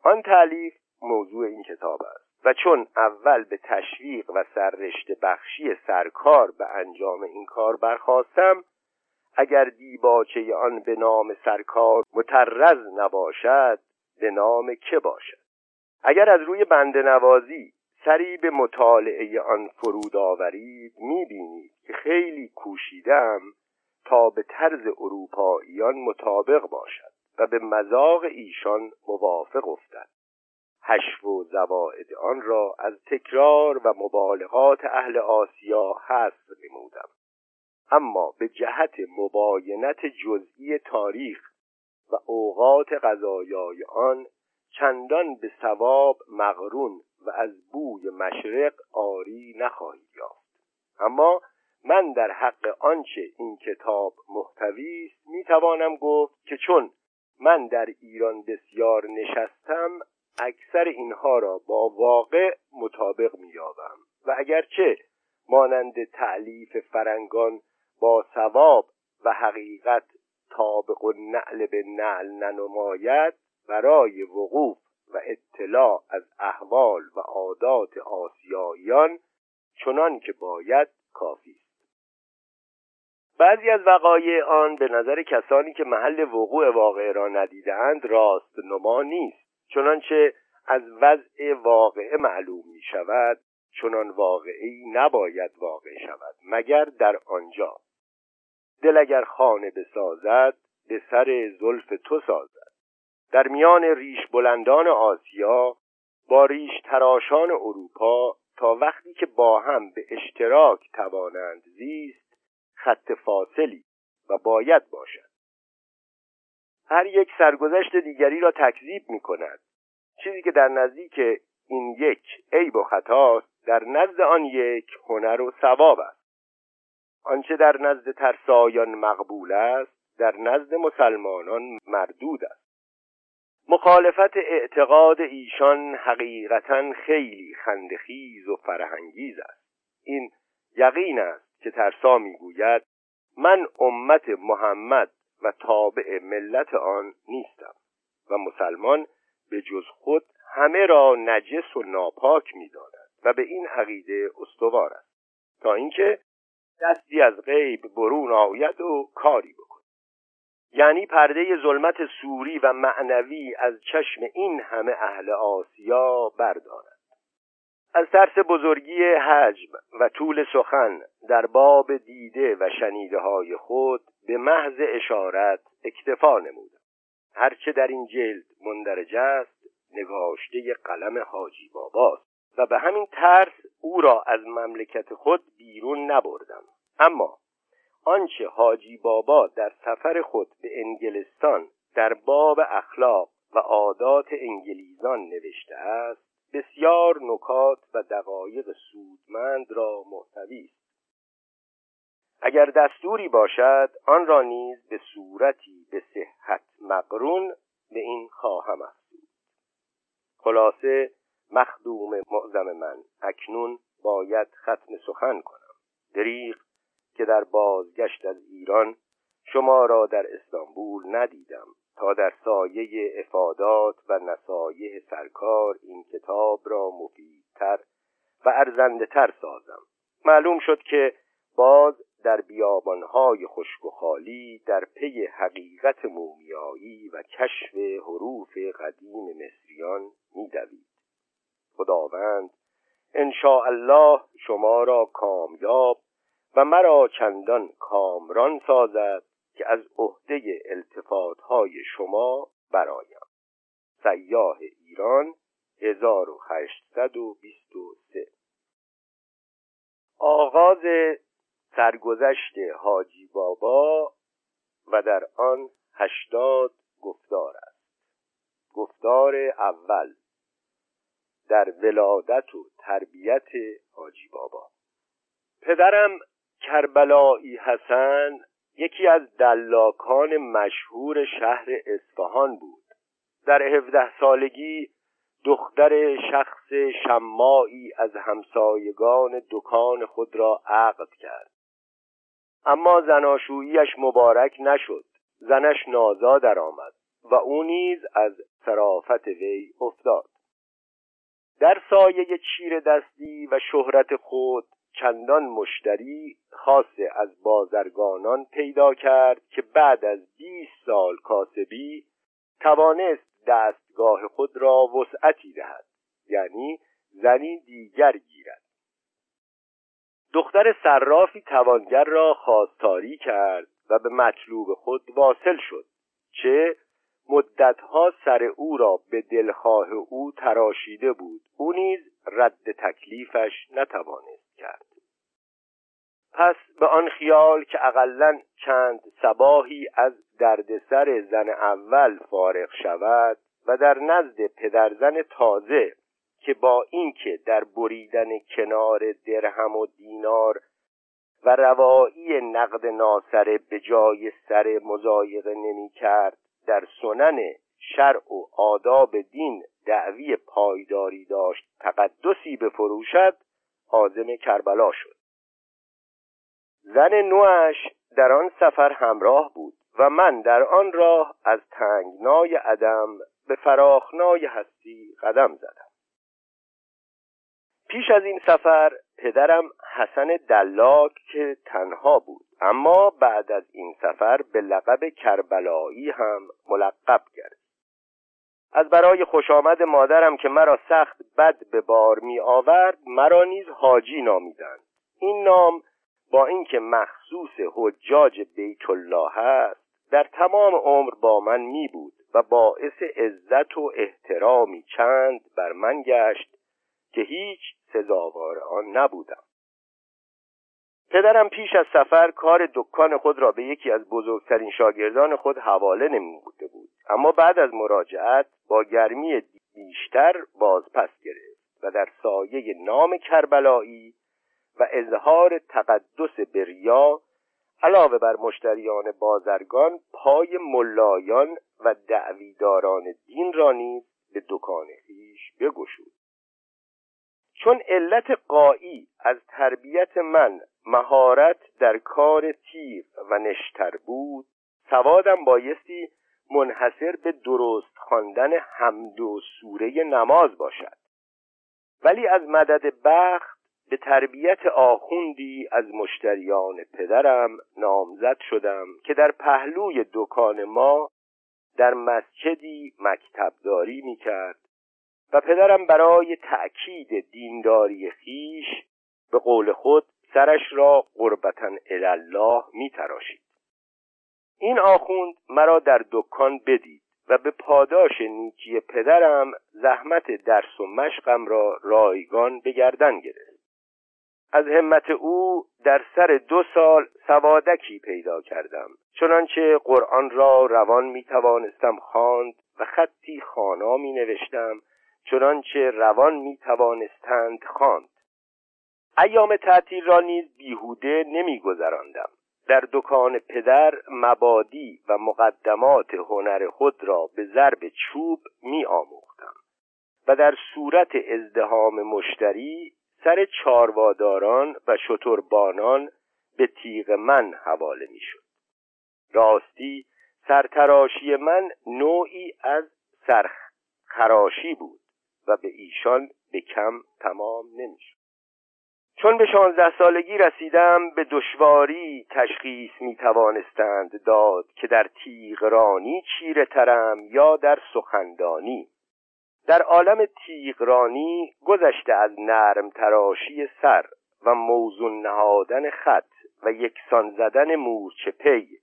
آن تألیف موضوع این کتاب است و چون اول به تشویق و سررشته بخشی سرکار به انجام این کار برخواستم، اگر دیباچه آن به نام سرکار مطرز نباشد به نام که باشد؟ اگر از روی بنده نوازی سری به مطالعه آن فرود آورید، می‌بینید که خیلی کوشیدم تا به طرز اروپاییان مطابق باشد و به مذاق ایشان موافق افتد. حشو و زوائد آن را از تکرار و مبالغات اهل آسیا حذف نمودم، اما به جهت مباینت جزئی تاریخ و اوقات قضایای آن چندان به ثواب مقرون و از بوی مشرق آری نخواهید یافت. اما من در حق آنچه این کتاب محتوی است میتوانم گفت که چون من در ایران بسیار نشستم، اکثر اینها را با واقع مطابق می‌یابم و اگرچه مانند تألیف فرنگان با ثواب و حقیقت طابق النعل به نعل ننماید، برای وقوف و اطلاع از احوال و عادات آسیاییان چنان که باید کافی است. بعضی از وقایع آن به نظر کسانی که محل وقوع واقعه را ندیدند راست نما نیست. چنانچه از وضع واقعه معلوم می شود، چنان واقعی نباید واقع شود مگر در آنجا. دل اگر خانه بسازد به سر زلف تو سازد. در میان ریش بلندان آسیا با ریش تراشان اروپا تا وقتی که با هم به اشتراک توانند زیست، خط فاصلی و باید باشد. هر یک سرگذشت دیگری را تکذیب می کند. چیزی که در نزدیک این یک عیب و خطاست، در نزد آن یک هنر و ثواب است. آنچه در نزد ترسایان مقبول است، در نزد مسلمانان مردود است. مخالفت اعتقاد ایشان حقیقتاً خیلی خندخیز و فرهنگیز است. این یقین است که ترسا می گوید من امت محمد و تابع ملت آن نیستم و مسلمان به جز خود همه را نجس و ناپاک می‌داند و به این عقیده استوار است تا اینکه دستی از غیب برون آید و کاری بکند. یعنی پرده ظلمت سوری و معنوی از چشم این همه اهل آسیا بردارد. از ترس بزرگی حجم و طول سخن در باب دیده و شنیده های خود به محض اشارت اکتفا نمودم. هرچه در این جلد مندرج است نگاشته قلم حاجی باباست و به همین ترس او را از مملکت خود بیرون نبردم. اما آنچه حاجی بابا در سفر خود به انگلستان در باب اخلاق و عادات انگلیزان نوشته است، بسیار نکات و دقایق سودمند را محتوی است. اگر دستوری باشد آن را نیز به صورتی به صحت مقرون به این خواهم افزود. خلاصه مخدوم معظم من اکنون باید ختم سخن کنم. دریغ که در بازگشت از ایران شما را در استانبول ندیدم تا در سایه افادات و نصایح سرکار این کتاب را مفیدتر و ارزنده‌تر سازم. معلوم شد که باز در بیابانهای خشک و خالی در پی حقیقت مومیایی و کشف حروف قدیم مصریان می‌دوید. خداوند ان شاء الله شما را کامیاب و مرا چندان کامران سازد که از عهده التفات‌های شما برایم. سیاح ایران 1823. آغاز سرگذشت حاجی بابا و در آن 80 گفتار است. گفتار اول: در ولادت و تربیت حاجی بابا. پدرم کربلایی حسن یکی از دلاکان مشهور شهر اصفهان بود. در 17 سالگی دختر شخص شماعی از همسایگان دکان خود را عقد کرد، اما زناشوییش مبارک نشد. زنش نازا درآمد و او نیز از صرافت وی افتاد. در سایه چیر دستی و شهرت خود چندان مشتری خاصه از بازرگانان پیدا کرد که بعد از 20 سال کاسبی توانست دستگاه خود را وسعتی دهد، یعنی زنی دیگر گیرد. دختر صرافی توانگر را خواستاری کرد و به مطلوب خود واصل شد، چه مدتها سر او را به دلخواه او تراشیده بود. او نیز رد تکلیفش نتوانست کرد. پس به آن خیال که اقلن چند صباحی از دردسر زن اول فارغ شود و در نزد پدرزن تازه که با اینکه در بریدن کنار درهم و دینار و روایی نقد ناسره به جای سر مضایقه نمی کرد، در سنن شرع و آداب دین دعوی پایداری داشت، تقدسی بفروشد، عازم کربلا شد. زن نوش در آن سفر همراه بود و من در آن راه از تنگنای عدم به فراخنای هستی قدم زدم. پیش از این سفر پدرم حسن دلاک که تنها بود، اما بعد از این سفر به لقب کربلایی هم ملقب گردید. از برای خوش آمد مادرم که مرا سخت بد به بار می آورد، مرا نیز حاجی نامیدند. این نام با اینکه مخصوص حجاج بیت الله است، در تمام عمر با من می بود و باعث عزت و احترامی چند بر من گشت که هیچ سزاوار آن نبودم. پدرم پیش از سفر کار دکان خود را به یکی از بزرگترین شاگردان خود حواله نموده بود، اما بعد از مراجعت با گرمی بیشتر بازپس گرفت و در سایه نام کربلایی و اظهار تقدس به ریا علاوه بر مشتریان بازرگان، پای ملایان و دعویداران دین را نیز به دکان خیش بگشود. چون علت قائی از تربیت من مهارت در کار تیر و نشتر بود، سوادم بایستی منحصر به درست خواندن حمد و سوره نماز باشد، ولی از مدد بخت به تربیت آخوندی از مشتریان پدرم نامزد شدم که در پهلوی دکان ما در مسجدی مکتبداری می‌کرد و پدرم برای تأکید دینداری خیش به قول خود سرش را قربتاً الله می‌تراشید. این آخوند مرا در دکان بدید و به پاداش نیکی پدرم زحمت درس و مشقم را رایگان به گردن گرفت. از همت او در سر 2 سال سوادکی پیدا کردم، چنانچه قرآن را روان می‌توانستم خواند و خطی خوانا می‌نوشتم چنانچه روان می‌توانستند خواند. ایام تعطیل را نیز بیهوده نمی‌گذراندم. در دکان پدر مبادی و مقدمات هنر خود را به ضرب چوب می‌آموختم و در صورت ازدحام مشتری سر چارباداران و شتربانان به تیغ من حواله می‌شد. راستی سرتراشی من نوعی از سرخراشی بود و به ایشان به کم تمام نمی‌شد. چون به 16 سالگی رسیدم، به دشواری تشخیص می‌توانستند داد که در تیغرانی چیره‌ترم یا در سخندانی. در عالم تیغرانی گذشته از نرم تراشی سر و موزون نهادن خط و یکسان زدن مورچه پی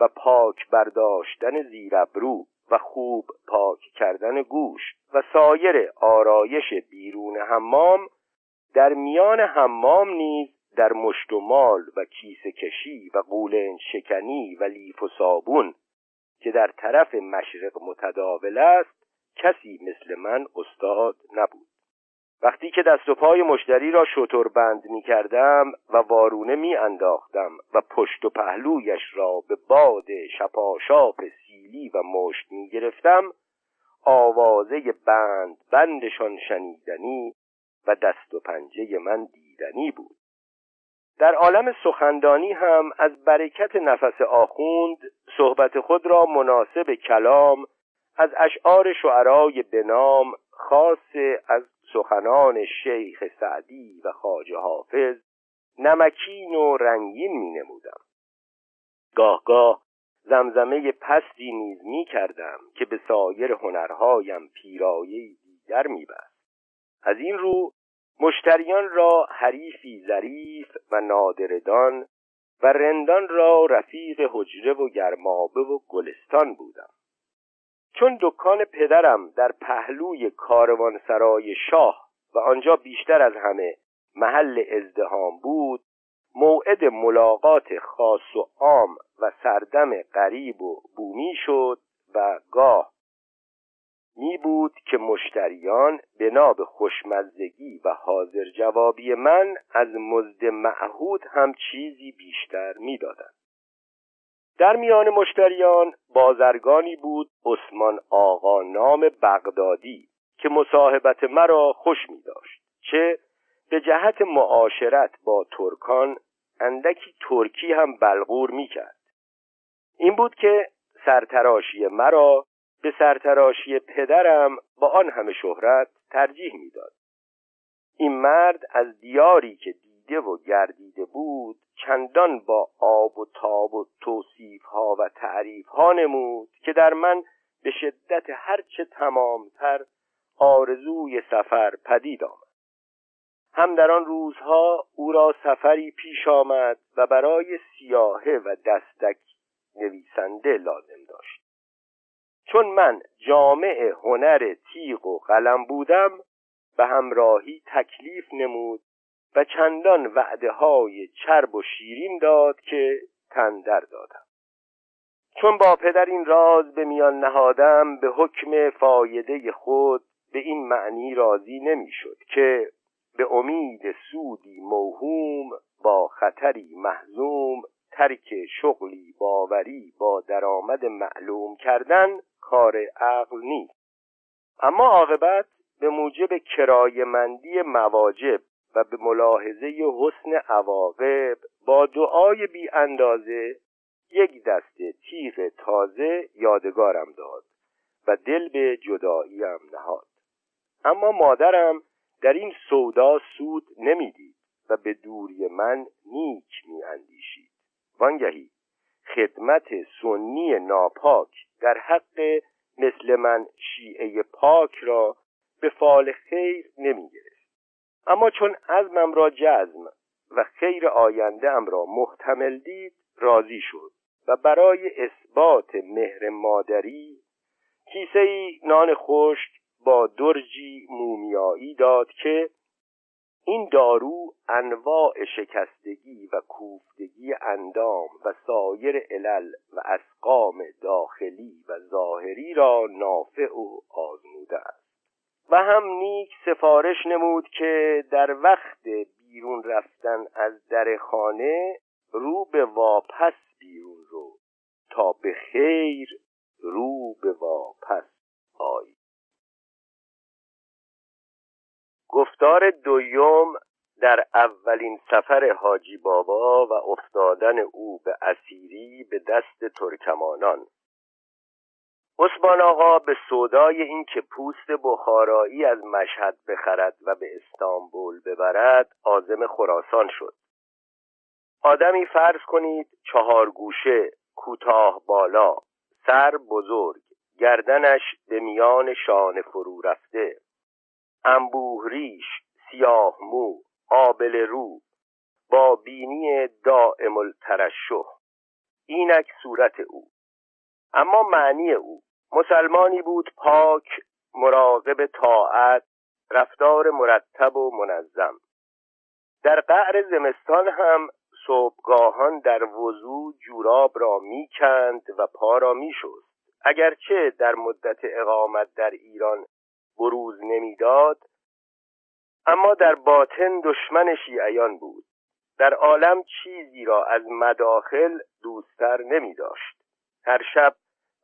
و پاک برداشتن زیرابرو و خوب پاک کردن گوش و سایر آرایش بیرون حمام، در میان حمام نیز در مشت و مال و کیسه کشی و قولن شکنی و لیف و صابون که در طرف مشرق متداول است کسی مثل من استاد نبود. وقتی که دست و پای مشتری را شتربند می کردم و وارونه می انداختم و پشت و پهلویش را به باد شپاشاپ سیلی و مشت می گرفتم، آوازه بندشان شنیدنی و دست و پنجه من دیدنی بود. در عالم سخندانی هم از برکت نفس آخوند صحبت خود را مناسب کلام از اشعار شعرای بنام، خاص از سخنان شیخ سعدی و خواجه حافظ، نمکین و رنگین می نمودم. گاه گاه زمزمه پستی نیز می کردم که به سایر هنرهایم پیرایه‌ای دیگر می بست. از این رو مشتریان را حریفی ظریف و نادردان و رندان را رفیق حجره و گرمابه و گلستان بودم. چون دکان پدرم در پهلوی کاروانسرای شاه و آنجا بیشتر از همه محل ازدحام بود، موعد ملاقات خاص و عام و سردم غریب و بومی شد و گاه می بود که مشتریان بنا به خوشمزگی و حاضر جوابی من از مزد معهود هم چیزی بیشتر می دادن. در میان مشتریان بازرگانی بود عثمان آقا نام بغدادی که مصاحبت مرا خوش می داشت، چه به جهت معاشرت با ترکان اندکی ترکی هم بلغور می کرد. این بود که سرتراشی مرا به سرتراشی پدرم با آن همه شهرت ترجیح می داد. این مرد از دیاری که دیده و گردیده بود چندان با آب و تاب و توصیف‌ها و تعریف‌ها نمود که در من به شدت هرچه تمامتر آرزوی سفر پدید آمد. هم در آن روزها او را سفری پیش آمد و برای سیاحه و دستک نویسنده لازم داشت. چون من جامع هنر تیغ و قلم بودم به همراهی تکلیف نمود و چندان وعده‌های چرب و شیرین داد که تن در دادم. چون با پدر این راز به میان نهادم به حکم فایده خود به این معنی راضی نمی‌شد که به امید سودی موهوم با خطری محزوم ترک شغلی باوری با درآمد معلوم کردن کار عقل نیست. اما عاقبت به موجب کرایه‌مندی مواجب و به ملاحظه حسن عواقب با دعای بی اندازه یک دسته تیغ تازه یادگارم داد و دل به جداییم نهاد. اما مادرم در این سودا سود نمیدید و به دوری من نیک می اندیشید. وانگهی خدمت سنی ناپاک در حق مثل من شیعه پاک را به فال خیر نمی گرفت. اما چون عزمم را جزم و خیر آینده ام را محتمل دید راضی شد و برای اثبات مهر مادری کیسه‌ای نان خشک با درجی مومیایی داد که این دارو انواع شکستگی و کوفتگی اندام و سایر علل و اسقام داخلی و ظاهری را نافع و آزموده است. و هم نیک سفارش نمود که در وقت بیرون رفتن از در خانه رو به واپس بیرون رو تا به خیر رو به واپس آی. گفتار دوم در اولین سفر حاجی بابا و افتادن او به اسیری به دست ترکمانان. عثمان آقا به سودای این که پوست بخارایی از مشهد بخرد و به استانبول ببرد عازم خراسان شد. آدمی فرض کنید چهار گوشه، کوتاه بالا، سر بزرگ، گردنش به میان شانه فرو رفته، انبوه ریش، سیاه مو، آبل رو، با بینی دائم الترشح. اینک صورت او، اما معنی او مسلمانی بود پاک، مراقب طاعت، رفتار مرتب و منظم. در قعر زمستان هم صبحگاهان در وضو جوراب را می‌کند و پا را می‌شست. اگرچه در مدت اقامت در ایران بروز نمی‌داد، اما در باطن دشمن شیعیان بود. در عالم چیزی را از مداخل دوست‌تر نمی‌داشت. هر شب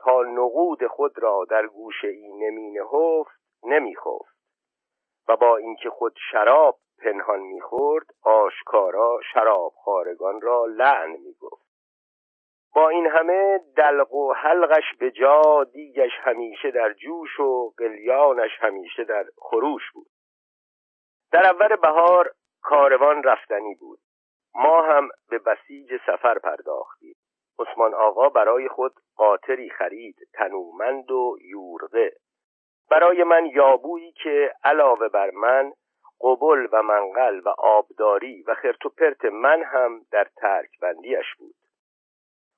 تا نقود خود را در گوشه‌ای نمی‌نهفت، نمی‌خفت و با اینکه خود شراب پنهان می‌خورد، آشکارا شراب خوارگان را لعن می‌گفت. با این همه دلق و حلقش به جا، دیگش همیشه در جوش و قلیانش همیشه در خروش بود. در اول بهار کاروان رفتنی بود. ما هم به بسیج سفر پرداختیم. عثمان آقا برای خود قاطری خرید، تنومند و یورغه. برای من یابویی که علاوه بر من قبول و منقل و آبداری و خرت و پرت من هم در ترک بندیش بود.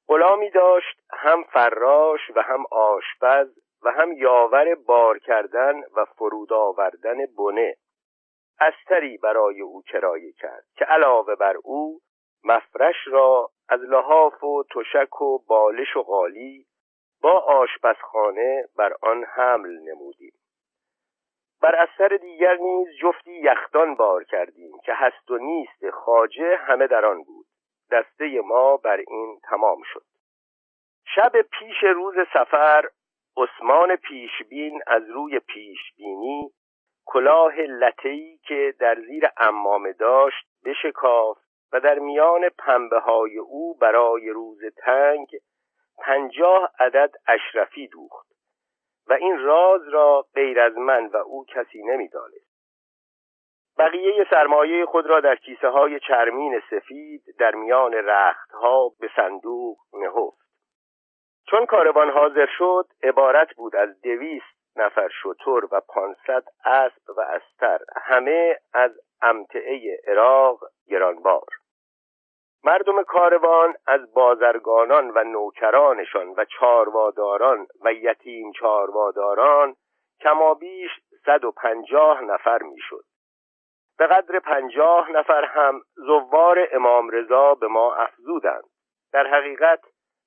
غلامی داشت، هم فراش و هم آشپز و هم یاور بار کردن و فرود آوردن بنه. استری برای او کرایه کرد که علاوه بر او مفرش را از لحاف و تشک و بالش و قالی با آشپزخانه بر آن حمل نمودیم. بر اثر دیگر نیز جفتی یخدان بار کردیم که هست و نیست خواجه همه در آن بود. دسته ما بر این تمام شد. شب پیش روز سفر عثمان پیشبین از روی پیشبینی کلاه لطه‌ای که در زیر عمامه داشت بشکافت و در میان پنبه‌های او برای روز تنگ 50 عدد اشرفی دوخت و این راز را غیر از من و او کسی نمی‌دانست. بقیه سرمایه خود را در کیسه‌های چرمین سفید در میان رختها به صندوق نهفت. چون کاروان حاضر شد، عبارت بود از 200 نفر شتر و 500 اسب و استر، همه از امتعه عراق گرانبار. مردم کاروان از بازرگانان و نوکرانشان و چارواداران و یتیم چارواداران کمابیش 150 نفر میشد. به قدر 50 نفر هم زوار امام رضا به ما افزودند. در حقیقت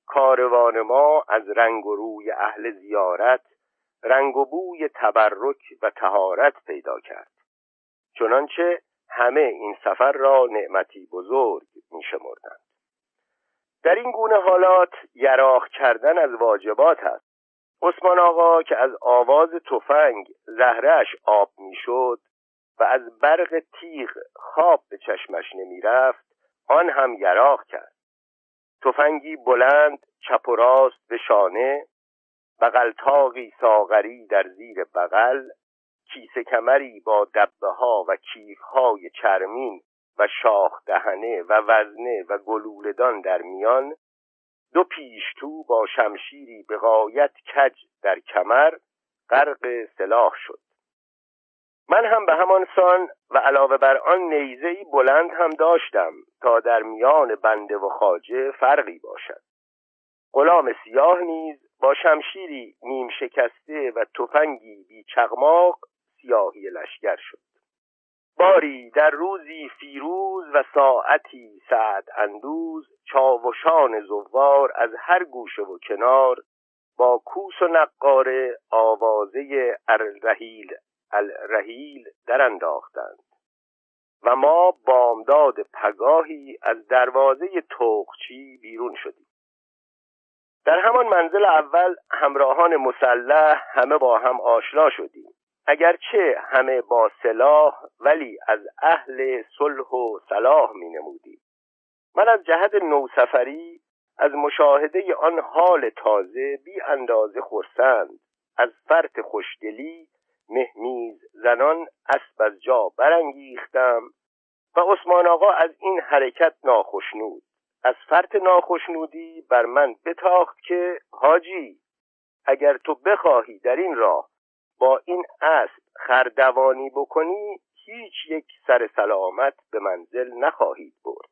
کاروان ما از رنگ و روی اهل زیارت رنگ و بوی تبرک و طهارت پیدا کرد، چنانچه همه این سفر را نعمتی بزرگ می‌شمردند. در این گونه حالات یراق کردن از واجبات است. عثمان آقا که از آواز تفنگ زهره‌اش آب می‌شد و از برق تیغ خواب به چشمش نمی‌رفت، آن هم یراق کرد. تفنگی بلند چپ و راست به شانه، بغلتاقی ساغری در زیر بغل، کیسه کمری با دبه‌ها و کیف‌های چرمین و شاخ دهنه و وزنه و گلوله‌دان در میان، 2 پیشتو با شمشیری به غایت کج در کمر، غرق سلاح شد. من هم به همان سان و علاوه بر آن نیزه‌ای بلند هم داشتم تا در میان بنده و خواجه فرقی باشد. غلام سیاه نیز با شمشیری نیم شکسته و تفنگی بی چقماق سیاهی لشگر شد. باری در روزی فیروز و ساعتی سعد اندوز، چاوشان زوار از هر گوشه و کنار با کوس و نقاره آوازه الرحیل در انداختند و ما بامداد پگاهی از دروازه توقچی بیرون شدیم. در همان منزل اول همراهان مسلح همه با هم آشنا شدیم، اگرچه همه با سلاح ولی از اهل صلح و صلاح می نمودیم. من از جهت نوسفری از مشاهده آن حال تازه بی اندازه خرسند، از فرط خوشدلی مهمیز زنان اسب از جا برانگیختم و عثمان آقا از این حرکت ناخشنود. از فرط ناخشنودی بر من بتاخت که حاجی، اگر تو بخواهی در این راه با این اسب خردوانی بکنی، هیچ یک سر سلامت به منزل نخواهید برد.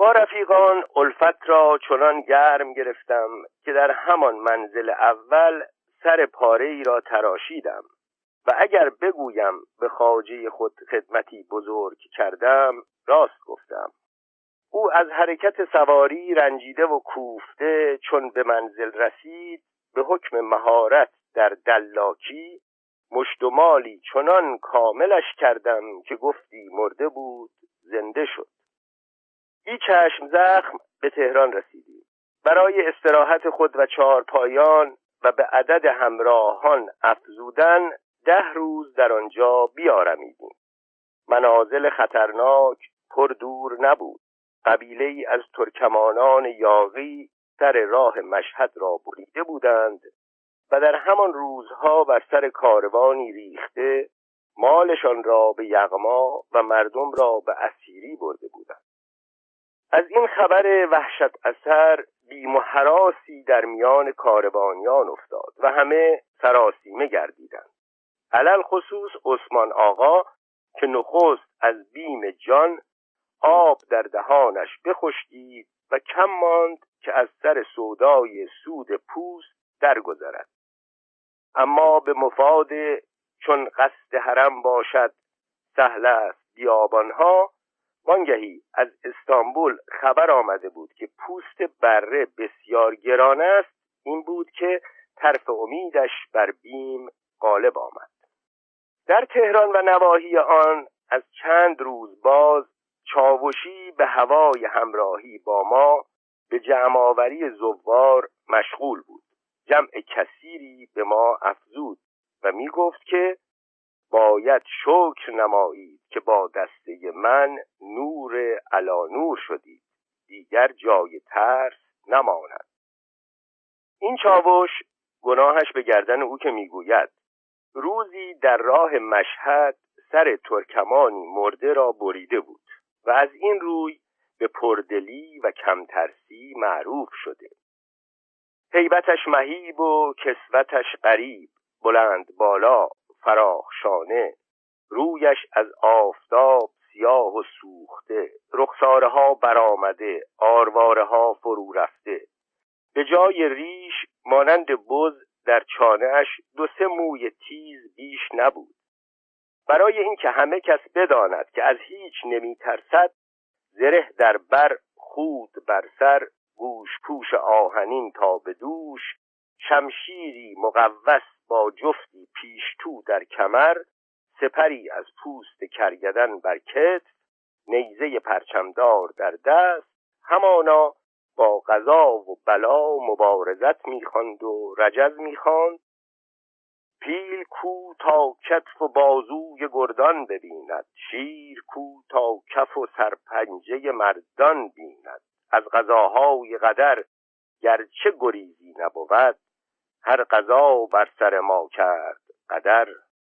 با رفیقان الفت را چنان گرم گرفتم که در همان منزل اول سر پاره ای را تراشیدم و اگر بگویم به خواجه خود خدمتی بزرگ کردم راست گفتم. او از حرکت سواری رنجیده و کوفته چون به منزل رسید به حکم مهارت در دلاکی مشتمالی چنان کاملش کردم که گفتی مرده بود زنده شد. این چشم زخم به تهران رسیدیم. برای استراحت خود و چهارپایان و به عدد همراهان افزودن 10 روز در آنجا بیارمیدیم. منازل خطرناک پر دور نبود. قبیله‌ای از ترکمانان یاغی سر راه مشهد را بریده بودند و در همان روزها بر سر کاروانی ریخته مالشان را به یغما و مردم را به اسیری برده بودند. از این خبر وحشت اثر بیم و هراسی در میان کاروانیان افتاد و همه سراسیمه گردیدند. علل خصوص عثمان آقا که نخست از بیم جان آب در دهانش بخشکید و کم ماند که از سر سودای سود پوست درگذرد. اما به مفاد چون قصد حرم باشد سهل است بیابانها، وانگهی از استانبول خبر آمده بود که پوست بره بسیار گران است. این بود که طرف امیدش بر بیم غالب آمد. در تهران و نواحی آن از چند روز باز چاوشی به هوای همراهی با ما به جمع‌آوری زوار مشغول بود. جمع کثیری به ما افزود و می گفت که باید شکر نمایید که با دسته من نور علی نور شدید، دیگر جای ترس نماند. این چاوش گناهش به گردن او که میگوید روزی در راه مشهد سر ترکمانی مرده را بریده بود و از این روی به پردلی و کمترسی معروف شده. هیبتش مهیب و کسوتش غریب، بلند بالا، فراخ شانه، رویش از آفتاب سیاه و سوخته، رخسارها برآمده، آروارها فرو رفته، به جای ریش مانند بز در چانه‌اش 2-3 موی تیز بیش نبود. برای اینکه همه کس بداند که از هیچ نمی ترسد، زره در بر، خود بر سر، گوش پوش آهنین تا به دوش، شمشیری مقوس با جفتی پیشتو در کمر، سپری از پوست کرگدن بر کتف، نیزه پرچمدار در دست، همانا با قضا و بلا مبارزت می‌خواند و رجز می‌خواند. پیل کو تا کتف و بازوی گردان ببیند، شیر کو تا کف و سرپنجه مردان بیند. از قضاهای قدر گرچه گریزی نبود، هر قضا بر سر ما کرد قدر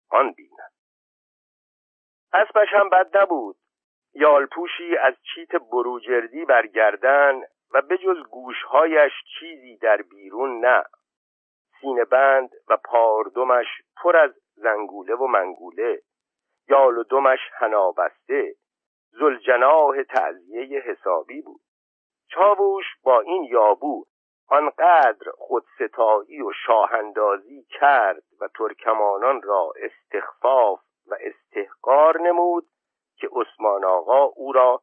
آن بیند. اسبش هم بد نبود، یالپوشی از چیت بروجردی بر گردن و بجز گوشهایش چیزی در بیرون نه. سینه بند و پاردمش پر از زنگوله و منگوله، یال و دمش حنابسته، ذوالجناح تعزیه حسابی بود. چاووش با این یابو آنقدر خودستایی و شاهندازی کرد و ترکمانان را استخفاف و استحقار نمود که عثمان آقا او را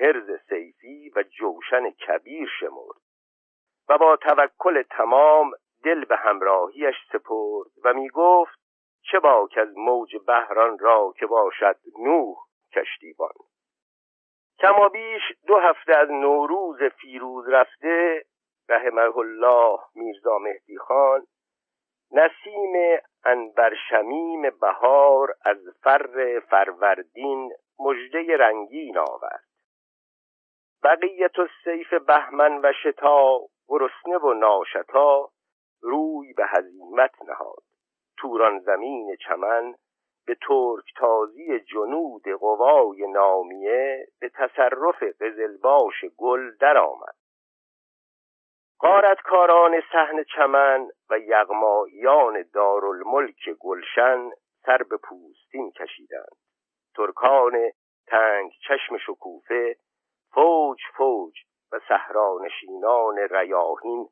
هرز سیفی و جوشن کبیر شمرد و با توکل تمام دل به همراهیش سپرد و می گفت چه باک از موج بحران را که باشد نوح کشتیبان. کما بیش 2 هفته از نوروز فیروز رفته رحمه الله میرزا مهدی خان، نسیم عنبر شمیم بهار از فروردین مژده رنگین آورد. بقیت الصیف بهمن و شتا، گرسنه و ناشتا، روی به هزیمت نهاد. توران زمین چمن به ترک تازی جنود قوای نامیه به تصرف قزلباش گل درآمد. غارتکاران صحن چمن و یغماییان دارالملک گلشن سر به پوستین کشیدند. ترکان تنگ چشم شکوفه فوج فوج و صحرانشینان ریاحین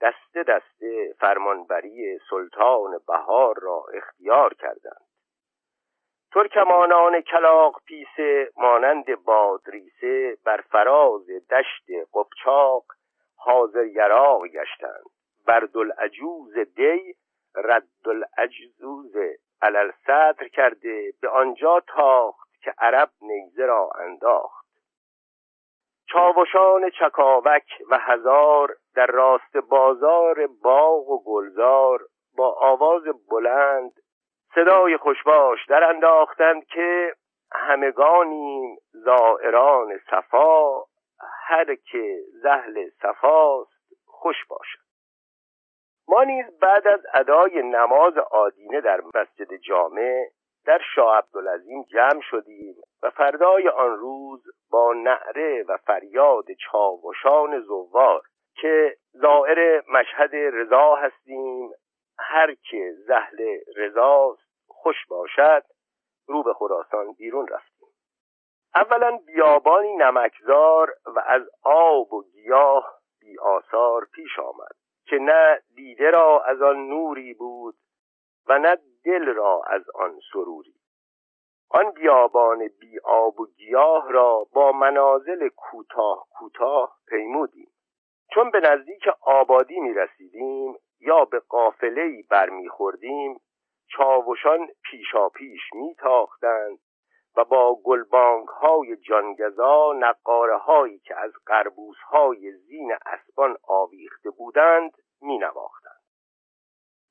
دسته دسته فرمانبری سلطان بهار را اختیار کردند. ترکمانان کلاغ پیسه مانند بادریسه بر فراز دشت قبچاق حاضر یراق گشتند. بردالعجوز دی ردالعجوز علل صدر کرده به آنجا تاخت که عرب نیزه را انداخت. چاوشان چکاوک و هزار در راست بازار باغ و گلزار با آواز بلند صدای خوشباش در انداختند که همگانیم زائران صفا، هر که زهل صفاست خوش باشد. ما نیز بعد از ادای نماز آدینه در مسجد جامع در شاه عبدالعظیم جمع شدیم و فردای آن روز با نعره و فریاد چاوشان زوار که زائر مشهد رضا هستیم، هر که زهل رضاست خوش باشد، رو به خراسان بیرون رفتیم. اولا بیابانی نمکزار و از آب و گیاه بی آثار پیش آمد که نه دیده را از آن نوری بود و نه دل را از آن سروری. آن بیابان بی آب و گیاه را با منازل کوتاه کوتاه پیمودیم. چون به نزدیک آبادی می رسیدیم یا به قافله‌ای برمی خوردیم، چاوشان پیشا پیش می تاختند و با گلبانگ های جانگزا نقاره هایی که از قربوز های زین اسبان آویخته بودند می نواختند.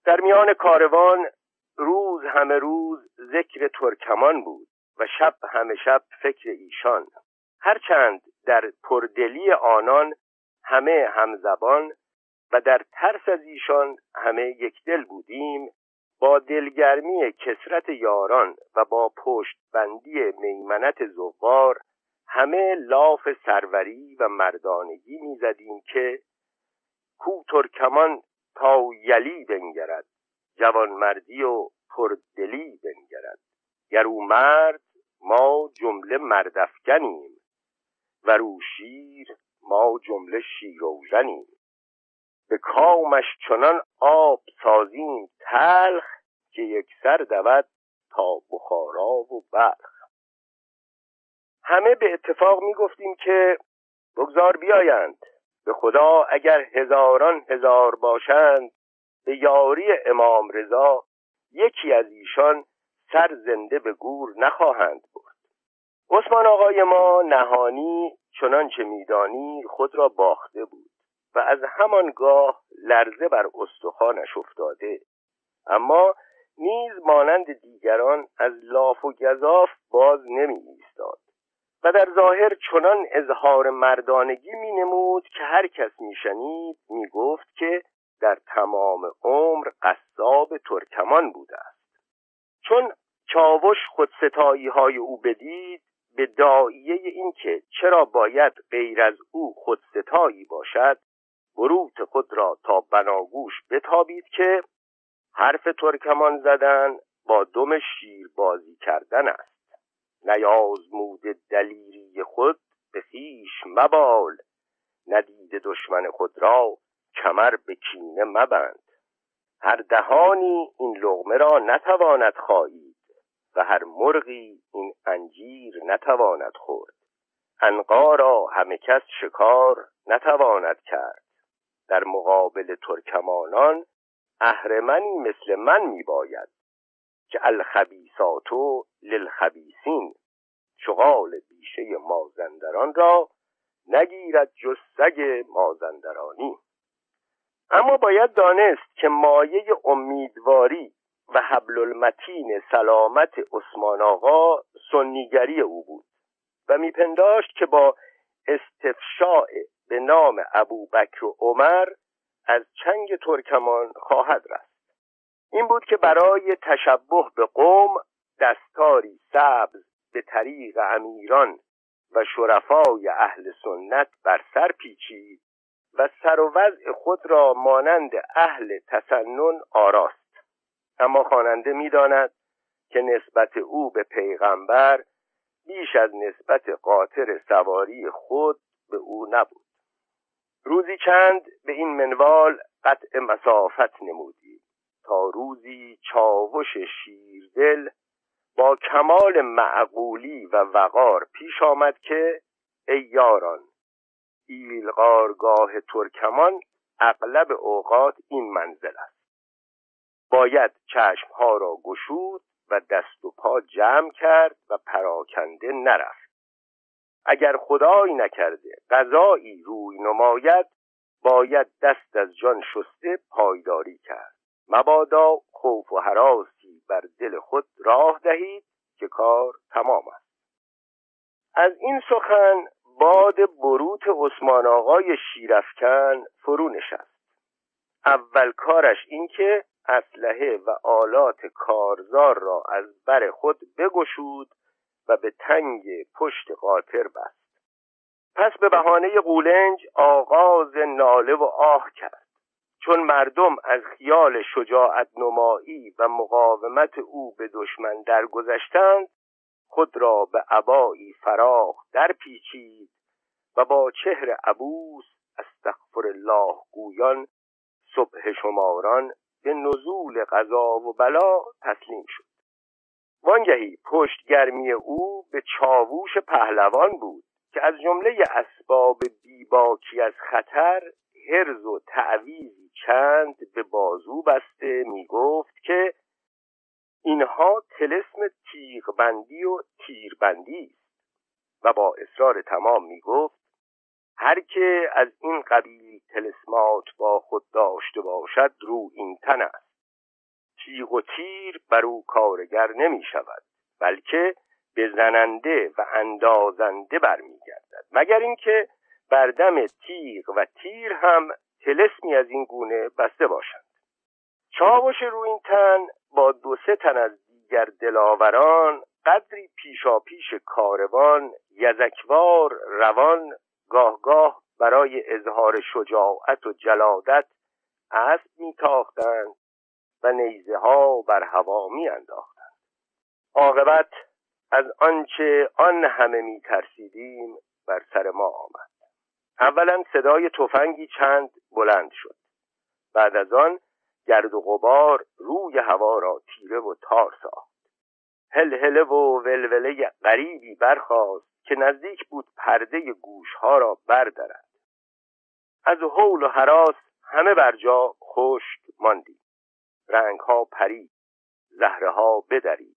در میان کاروان روز همه روز ذکر ترکمان بود و شب همه شب فکر ایشان، هرچند در پردلی آنان همه همزبان و در ترس از ایشان همه یک دل بودیم. با دلگرمی کثرت یاران و با پشتبندی میمنت زوار همه لاف سروری و مردانگی میزدیم که کو ترکمان تا یلی بنگرد، جوانمردی و پردلی بنگرد، گر او مرد ما جمله مردافکنیم و رو شیر ما جمله شیروژنیم. به کامش چنان آب سازیم تلخ که یک سر دود تا بخارا و بلخ. همه به اتفاق می گفتیم که بگذار بیایند، به خدا اگر هزاران هزار باشند به یاری امام رضا یکی از ایشان سر زنده به گور نخواهند برد. عثمان آقای ما نهانی چنانچه میدانی خود را باخته بود و از همانگاه لرزه بر استخوانش افتاده، اما نیز مانند دیگران از لاف و گزاف باز نمی ایستاد و در ظاهر چنان اظهار مردانگی می نمود که هر کس می شنید می گفت که در تمام عمر قصاب ترکمان بوده است. چون چاوش خودستایی های او بدید، به داعیه این که چرا باید غیر از او خودستایی باشد، بروت خود را تا بناگوش بتابید که حرف ترکمان زدن با دم شیر بازی کردن است. نیازمود دلیری خود به خویش مبال، ندید دشمن خود را کمر به کینه مبند. هر دهانی این لقمه را نتواند خایید و هر مرغی این انجیر نتواند خورد. عنقا را همه کس شکار نتواند کرد. در مقابل ترکمانان اهرمنی مثل من میباید که الخبیثاتو للخبیثین، شغال بیشه مازندران را نگیرد جز سگ مازندرانی. اما باید دانست که مایه امیدواری و حبل المتین سلامت عثمان آقا سنیگری او بود و میپنداشت که با استفشاء به نام ابوبکر و عمر از چنگ ترکمان خواهد رست. این بود که برای تشبه به قوم دستاری سبز به طریق امیران و شرفای اهل سنت بر سر پیچید و سر و وضع خود را مانند اهل تسنن آراست. اما خواننده می داند که نسبت او به پیغمبر بیش از نسبت قاطر سواری خود به او نبود. روزی چند به این منوال قطع مسافت نمودی تا روزی چاوش شیردل با کمال معقولی و وقار پیش آمد که ای یاران، ایلغارگاه ترکمان اغلب اوقات این منزل است. باید چشمها را گشود و دست و پا جمع کرد و پراکنده نرفت. اگر خدایی نکرده قضایی روی نماید، باید دست از جان شسته پایداری کرد. مبادا خوف و هراسی بر دل خود راه دهید که کار تمام است. از این سخن باد بروت عثمان آقای شیرفکن فرو نشست. اول کارش این که اسلحه و آلات کارزار را از بر خود بگشود و به تنگ پشت قاطر بست. پس به بهانه قولنج آغاز ناله و آه کرد. چون مردم از خیال شجاعت نمایی و مقاومت او به دشمن درگذشتند، خود را به عبایی فراخ درپیچید و با چهره عبوس استغفرالله گویان صبح شماران به نزول قضا و بلا تسلیم شد. وانگهی پشت گرمی او به چاووش پهلوان بود که از جمله اسباب بیباکی از خطر هرز و تعویزی چند به بازو بسته می گفت که اینها طلسم تیغبندی و تیربندی است، و با اصرار تمام می گفت هر که از این قبیل طلسمات با خود داشته باشد رو این تن است. تیغ و تیر بر او کارگر نمی شود، بلکه به زننده و اندازنده برمی گردد، مگر اینکه بر دم تیغ و تیر هم طلسمی از این گونه بسته باشند. چاوش رو این تن با دو سه تن از دیگر دلاوران قدری پیشاپیش کاروان یزکوار روان، گاه برای اظهار شجاعت و جلادت اسب میتاختند و نیزه ها بر هوا میانداختند. عاقبت از آنچه آن همه میترسیدیم بر سر ما آمد. اولا صدای تفنگی چند بلند شد. بعد از آن گرد و غبار روی هوا را تیره و تار ساخت. هلهله و ولوله غریبی برخاست که نزدیک بود پرده گوشها را بردرد. از هول و هراس همه بر جا خشک ماندیم. رنگها پرید، زهرها بدرید.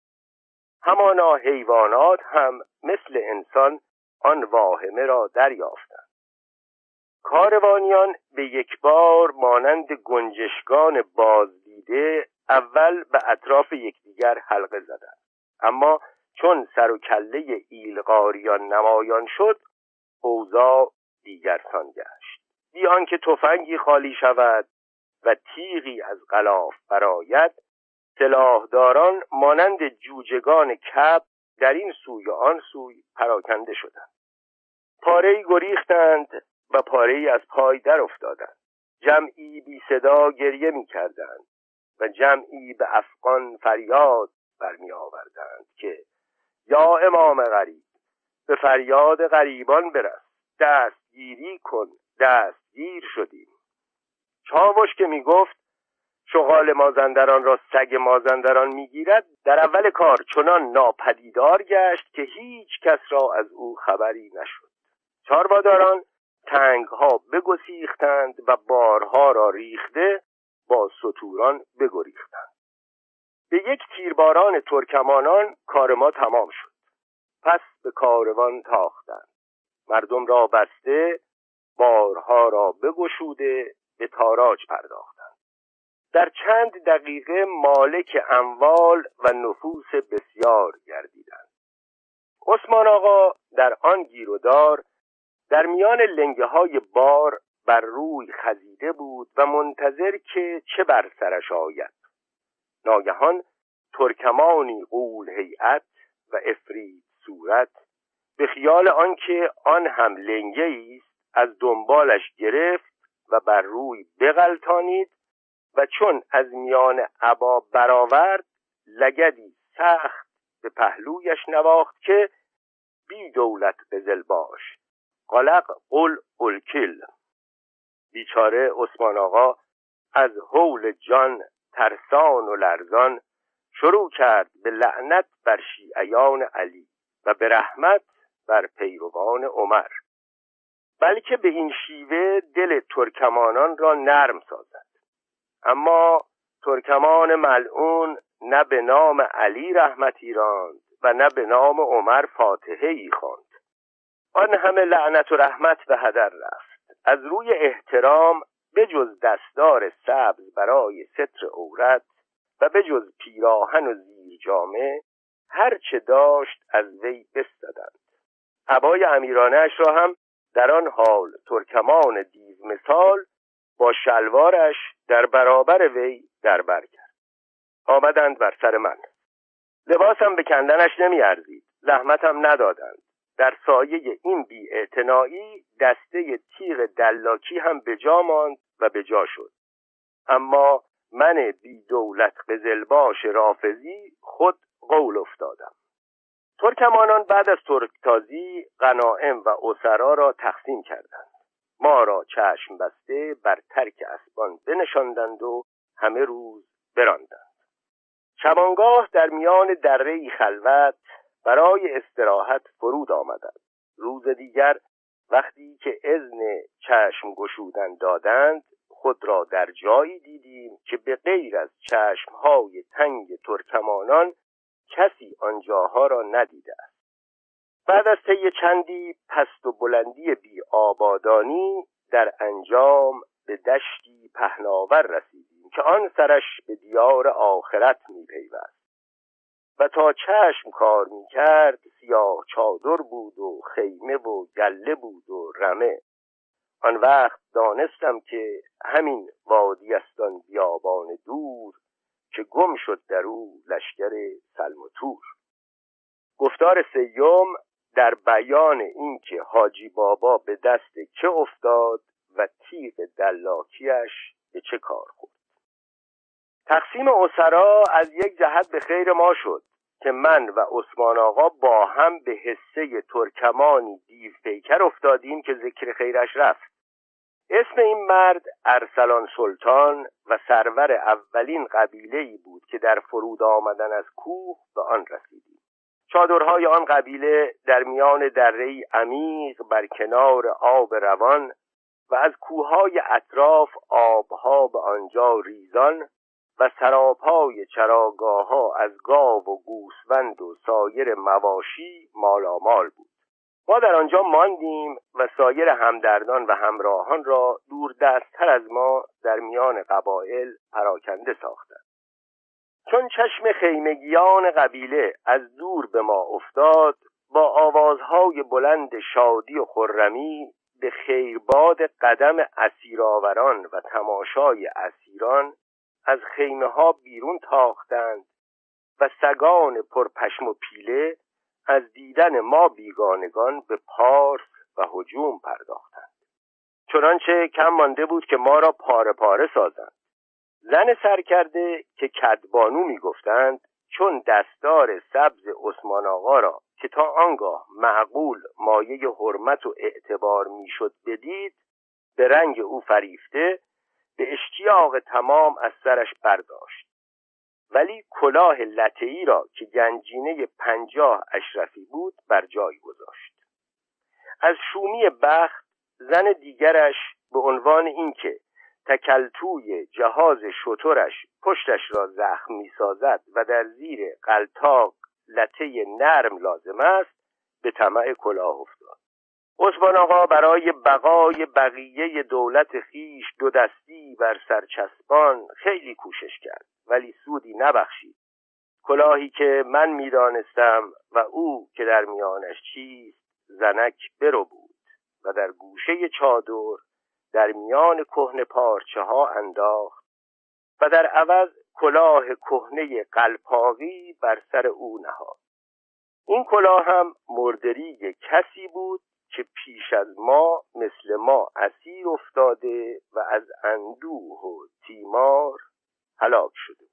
همانا حیوانات هم مثل انسان آن واهمه را دریافتند. کاروانیان به یک بار مانند گنجشگان بازدیده اول به اطراف یکدیگر حلقه زدند، اما چون سر و کله ایلغاریان نمایان شد، اوضاع دیگرسان گشت. بی آنکه تفنگی خالی شود و تیغی از غلاف برآید، سلاحداران مانند جوجگان کب در این سوی و آن سوی پراکنده شدند. پاره‌ای گریختند و پاره‌ای از پای در افتادند. جمعی بی صدا گریه می کردند و جمعی به افغان فریاد برمی آوردند که یا امام غریب، به فریاد غریبان برس، دستگیری کن، دستگیر شدیم. چاوش که می گفت شغال مازندران را سگ مازندران می گیرد، در اول کار چنان ناپدیدار گشت که هیچ کس را از او خبری نشد. چارباداران تنگها بگسیختند و بارها را ریخته با ستوران بگریختند. به یک تیرباران ترکمانان کار ما تمام شد. پس به کاروان تاختند، مردم را بسته، بارها را بگشوده، به تاراج پرداختند. در چند دقیقه مالک اموال و نفوس بسیار گردیدند. عثمان آقا در آن گیرودار در میان لنگه های بار بر روی خزیده بود و منتظر که چه بر سرش آید. ناگهان ترکمانی قول هیئت و افرید صورت به خیال آنکه آن هم لنگه‌ای است از دنبالش گرفت و بر روی بغلطانید و چون از میان عبا برآورد، لگدی سخت به پهلویش نواخت که بی دولت بزل باش، قلق قل قلکل. بیچاره عثمان آقا از هول جان ترسان و لرزان شروع کرد به لعنت بر شیعیان علی و به رحمت بر پیروان عمر، بلکه به این شیوه دل ترکمانان را نرم سازد. اما ترکمان ملعون نه به نام علی رحمتی راند و نه به نام عمر فاتحه‌ای خواند. آن همه لعنت و رحمت به هدر رفت. از روی احترام بجز دستار سبز برای ستر عورت و بجز پیراهن و زیر جامه هر چه داشت از وی بستدند. عبای امیرانه‌اش را هم در آن حال ترکمان دیو مثال با شلوارش در برابر وی دربر کرد. آمدند بر سر من. لباسم به کندنش نمی‌ارزید، زحمتم ندادند. در سایه این بی‌اعتنایی دسته تیغ دلاکی هم به جا ماند و به جا شد. اما من بی دولت قزلباش رافضی خود قول افتادم. ترکمانان بعد از ترکتازی غنایم و اسرا را تقسیم کردند. ما را چشم بسته بر ترک اسبان بنشاندند و همه روز براندند. شبانگاه در میان دره‌ای خلوت برای استراحت فرود آمدند. روز دیگر وقتی که اذن چشم گشودن دادند، خود را در جایی دیدیم که به غیر از چشم‌های تنگ ترکمانان کسی آنجاها را ندیده است. بعد از طی چندی پست و بلندی بی آبادانی در انجام به دشتی پهناور رسیدیم که آن سرش به دیار آخرت می پیوست و تا چشم کار می کرد سیاه چادر بود و خیمه و گله بود و رمه. آن وقت دانستم که همین وادی است آن بیابان دور که گم شد در او لشکر سلم و تور. گفتار سیوم در بیان اینکه حاجی بابا به دست که افتاد و تیغ دلاکیش به چه کار خورد. تقسیم اسرا از یک جهت به خیر ما شد که من و عثمان آقا با هم به حصه ترکمانی دیو پیکر افتادیم که ذکر خیرش رفت. اسم این مرد ارسلان سلطان و سرور اولین قبیله‌ای بود که در فرود آمدن از کوه به آن رسیدیم. چادرهای آن قبیله در میان دره‌ای عمیق بر کنار آب روان و از کوههای اطراف آبها به آنجا ریزان و سرابهای چراگاه‌ها از گاو و گوسفند و سایر مواشی مالامال بود. ما در آنجا ماندیم و سایر همدردان و همراهان را دوردست‌تر از ما در میان قبایل پراکنده ساختند. چون چشم خیمگیان قبیله از دور به ما افتاد، با آوازهای بلند شادی و خرمی به خیرباد قدم اسیرآوران و تماشای اسیران از خیمه‌ها بیرون تاختند و سگان پرپشم و پیله از دیدن ما بیگانگان به پارس و هجوم پرداختند. چنانچه کم مانده بود که ما را پاره پاره سازند. زن سرکرده که کدبانو می گفتند، چون دستار سبز عثمان آقا را که تا آنگاه معقول مایه حرمت و اعتبار می شد بدید، به رنگ او فریفته به اشتیاق تمام از سرش برداشت، ولی کلاه لطه‌ای را که گنجینه 50 اشرفی بود بر جای گذاشت. از شومی بخت زن دیگرش به عنوان اینکه تکلتوی جهاز شترش پشتش را زخم می‌سازد و در زیر قلتاق لطه نرم لازم است، به طمع کلاه افتاد. عثمان آقا برای بقای بقیه دولت خویش دو دستی بر سرچسبان خیلی کوشش کرد، ولی سودی نبخشید. کلاهی که من میدانستم و او که در میانش چیست، زنک برو بود و در گوشه چادر در میان کهنه پارچه ها انداخت و در عوض کلاه کهنه قلپاقی بر سر او نهاد. این کلاه هم مردریگ کسی بود که پیش از ما مثل ما اسیر افتاده و از اندوه و تیمار هلاک شده.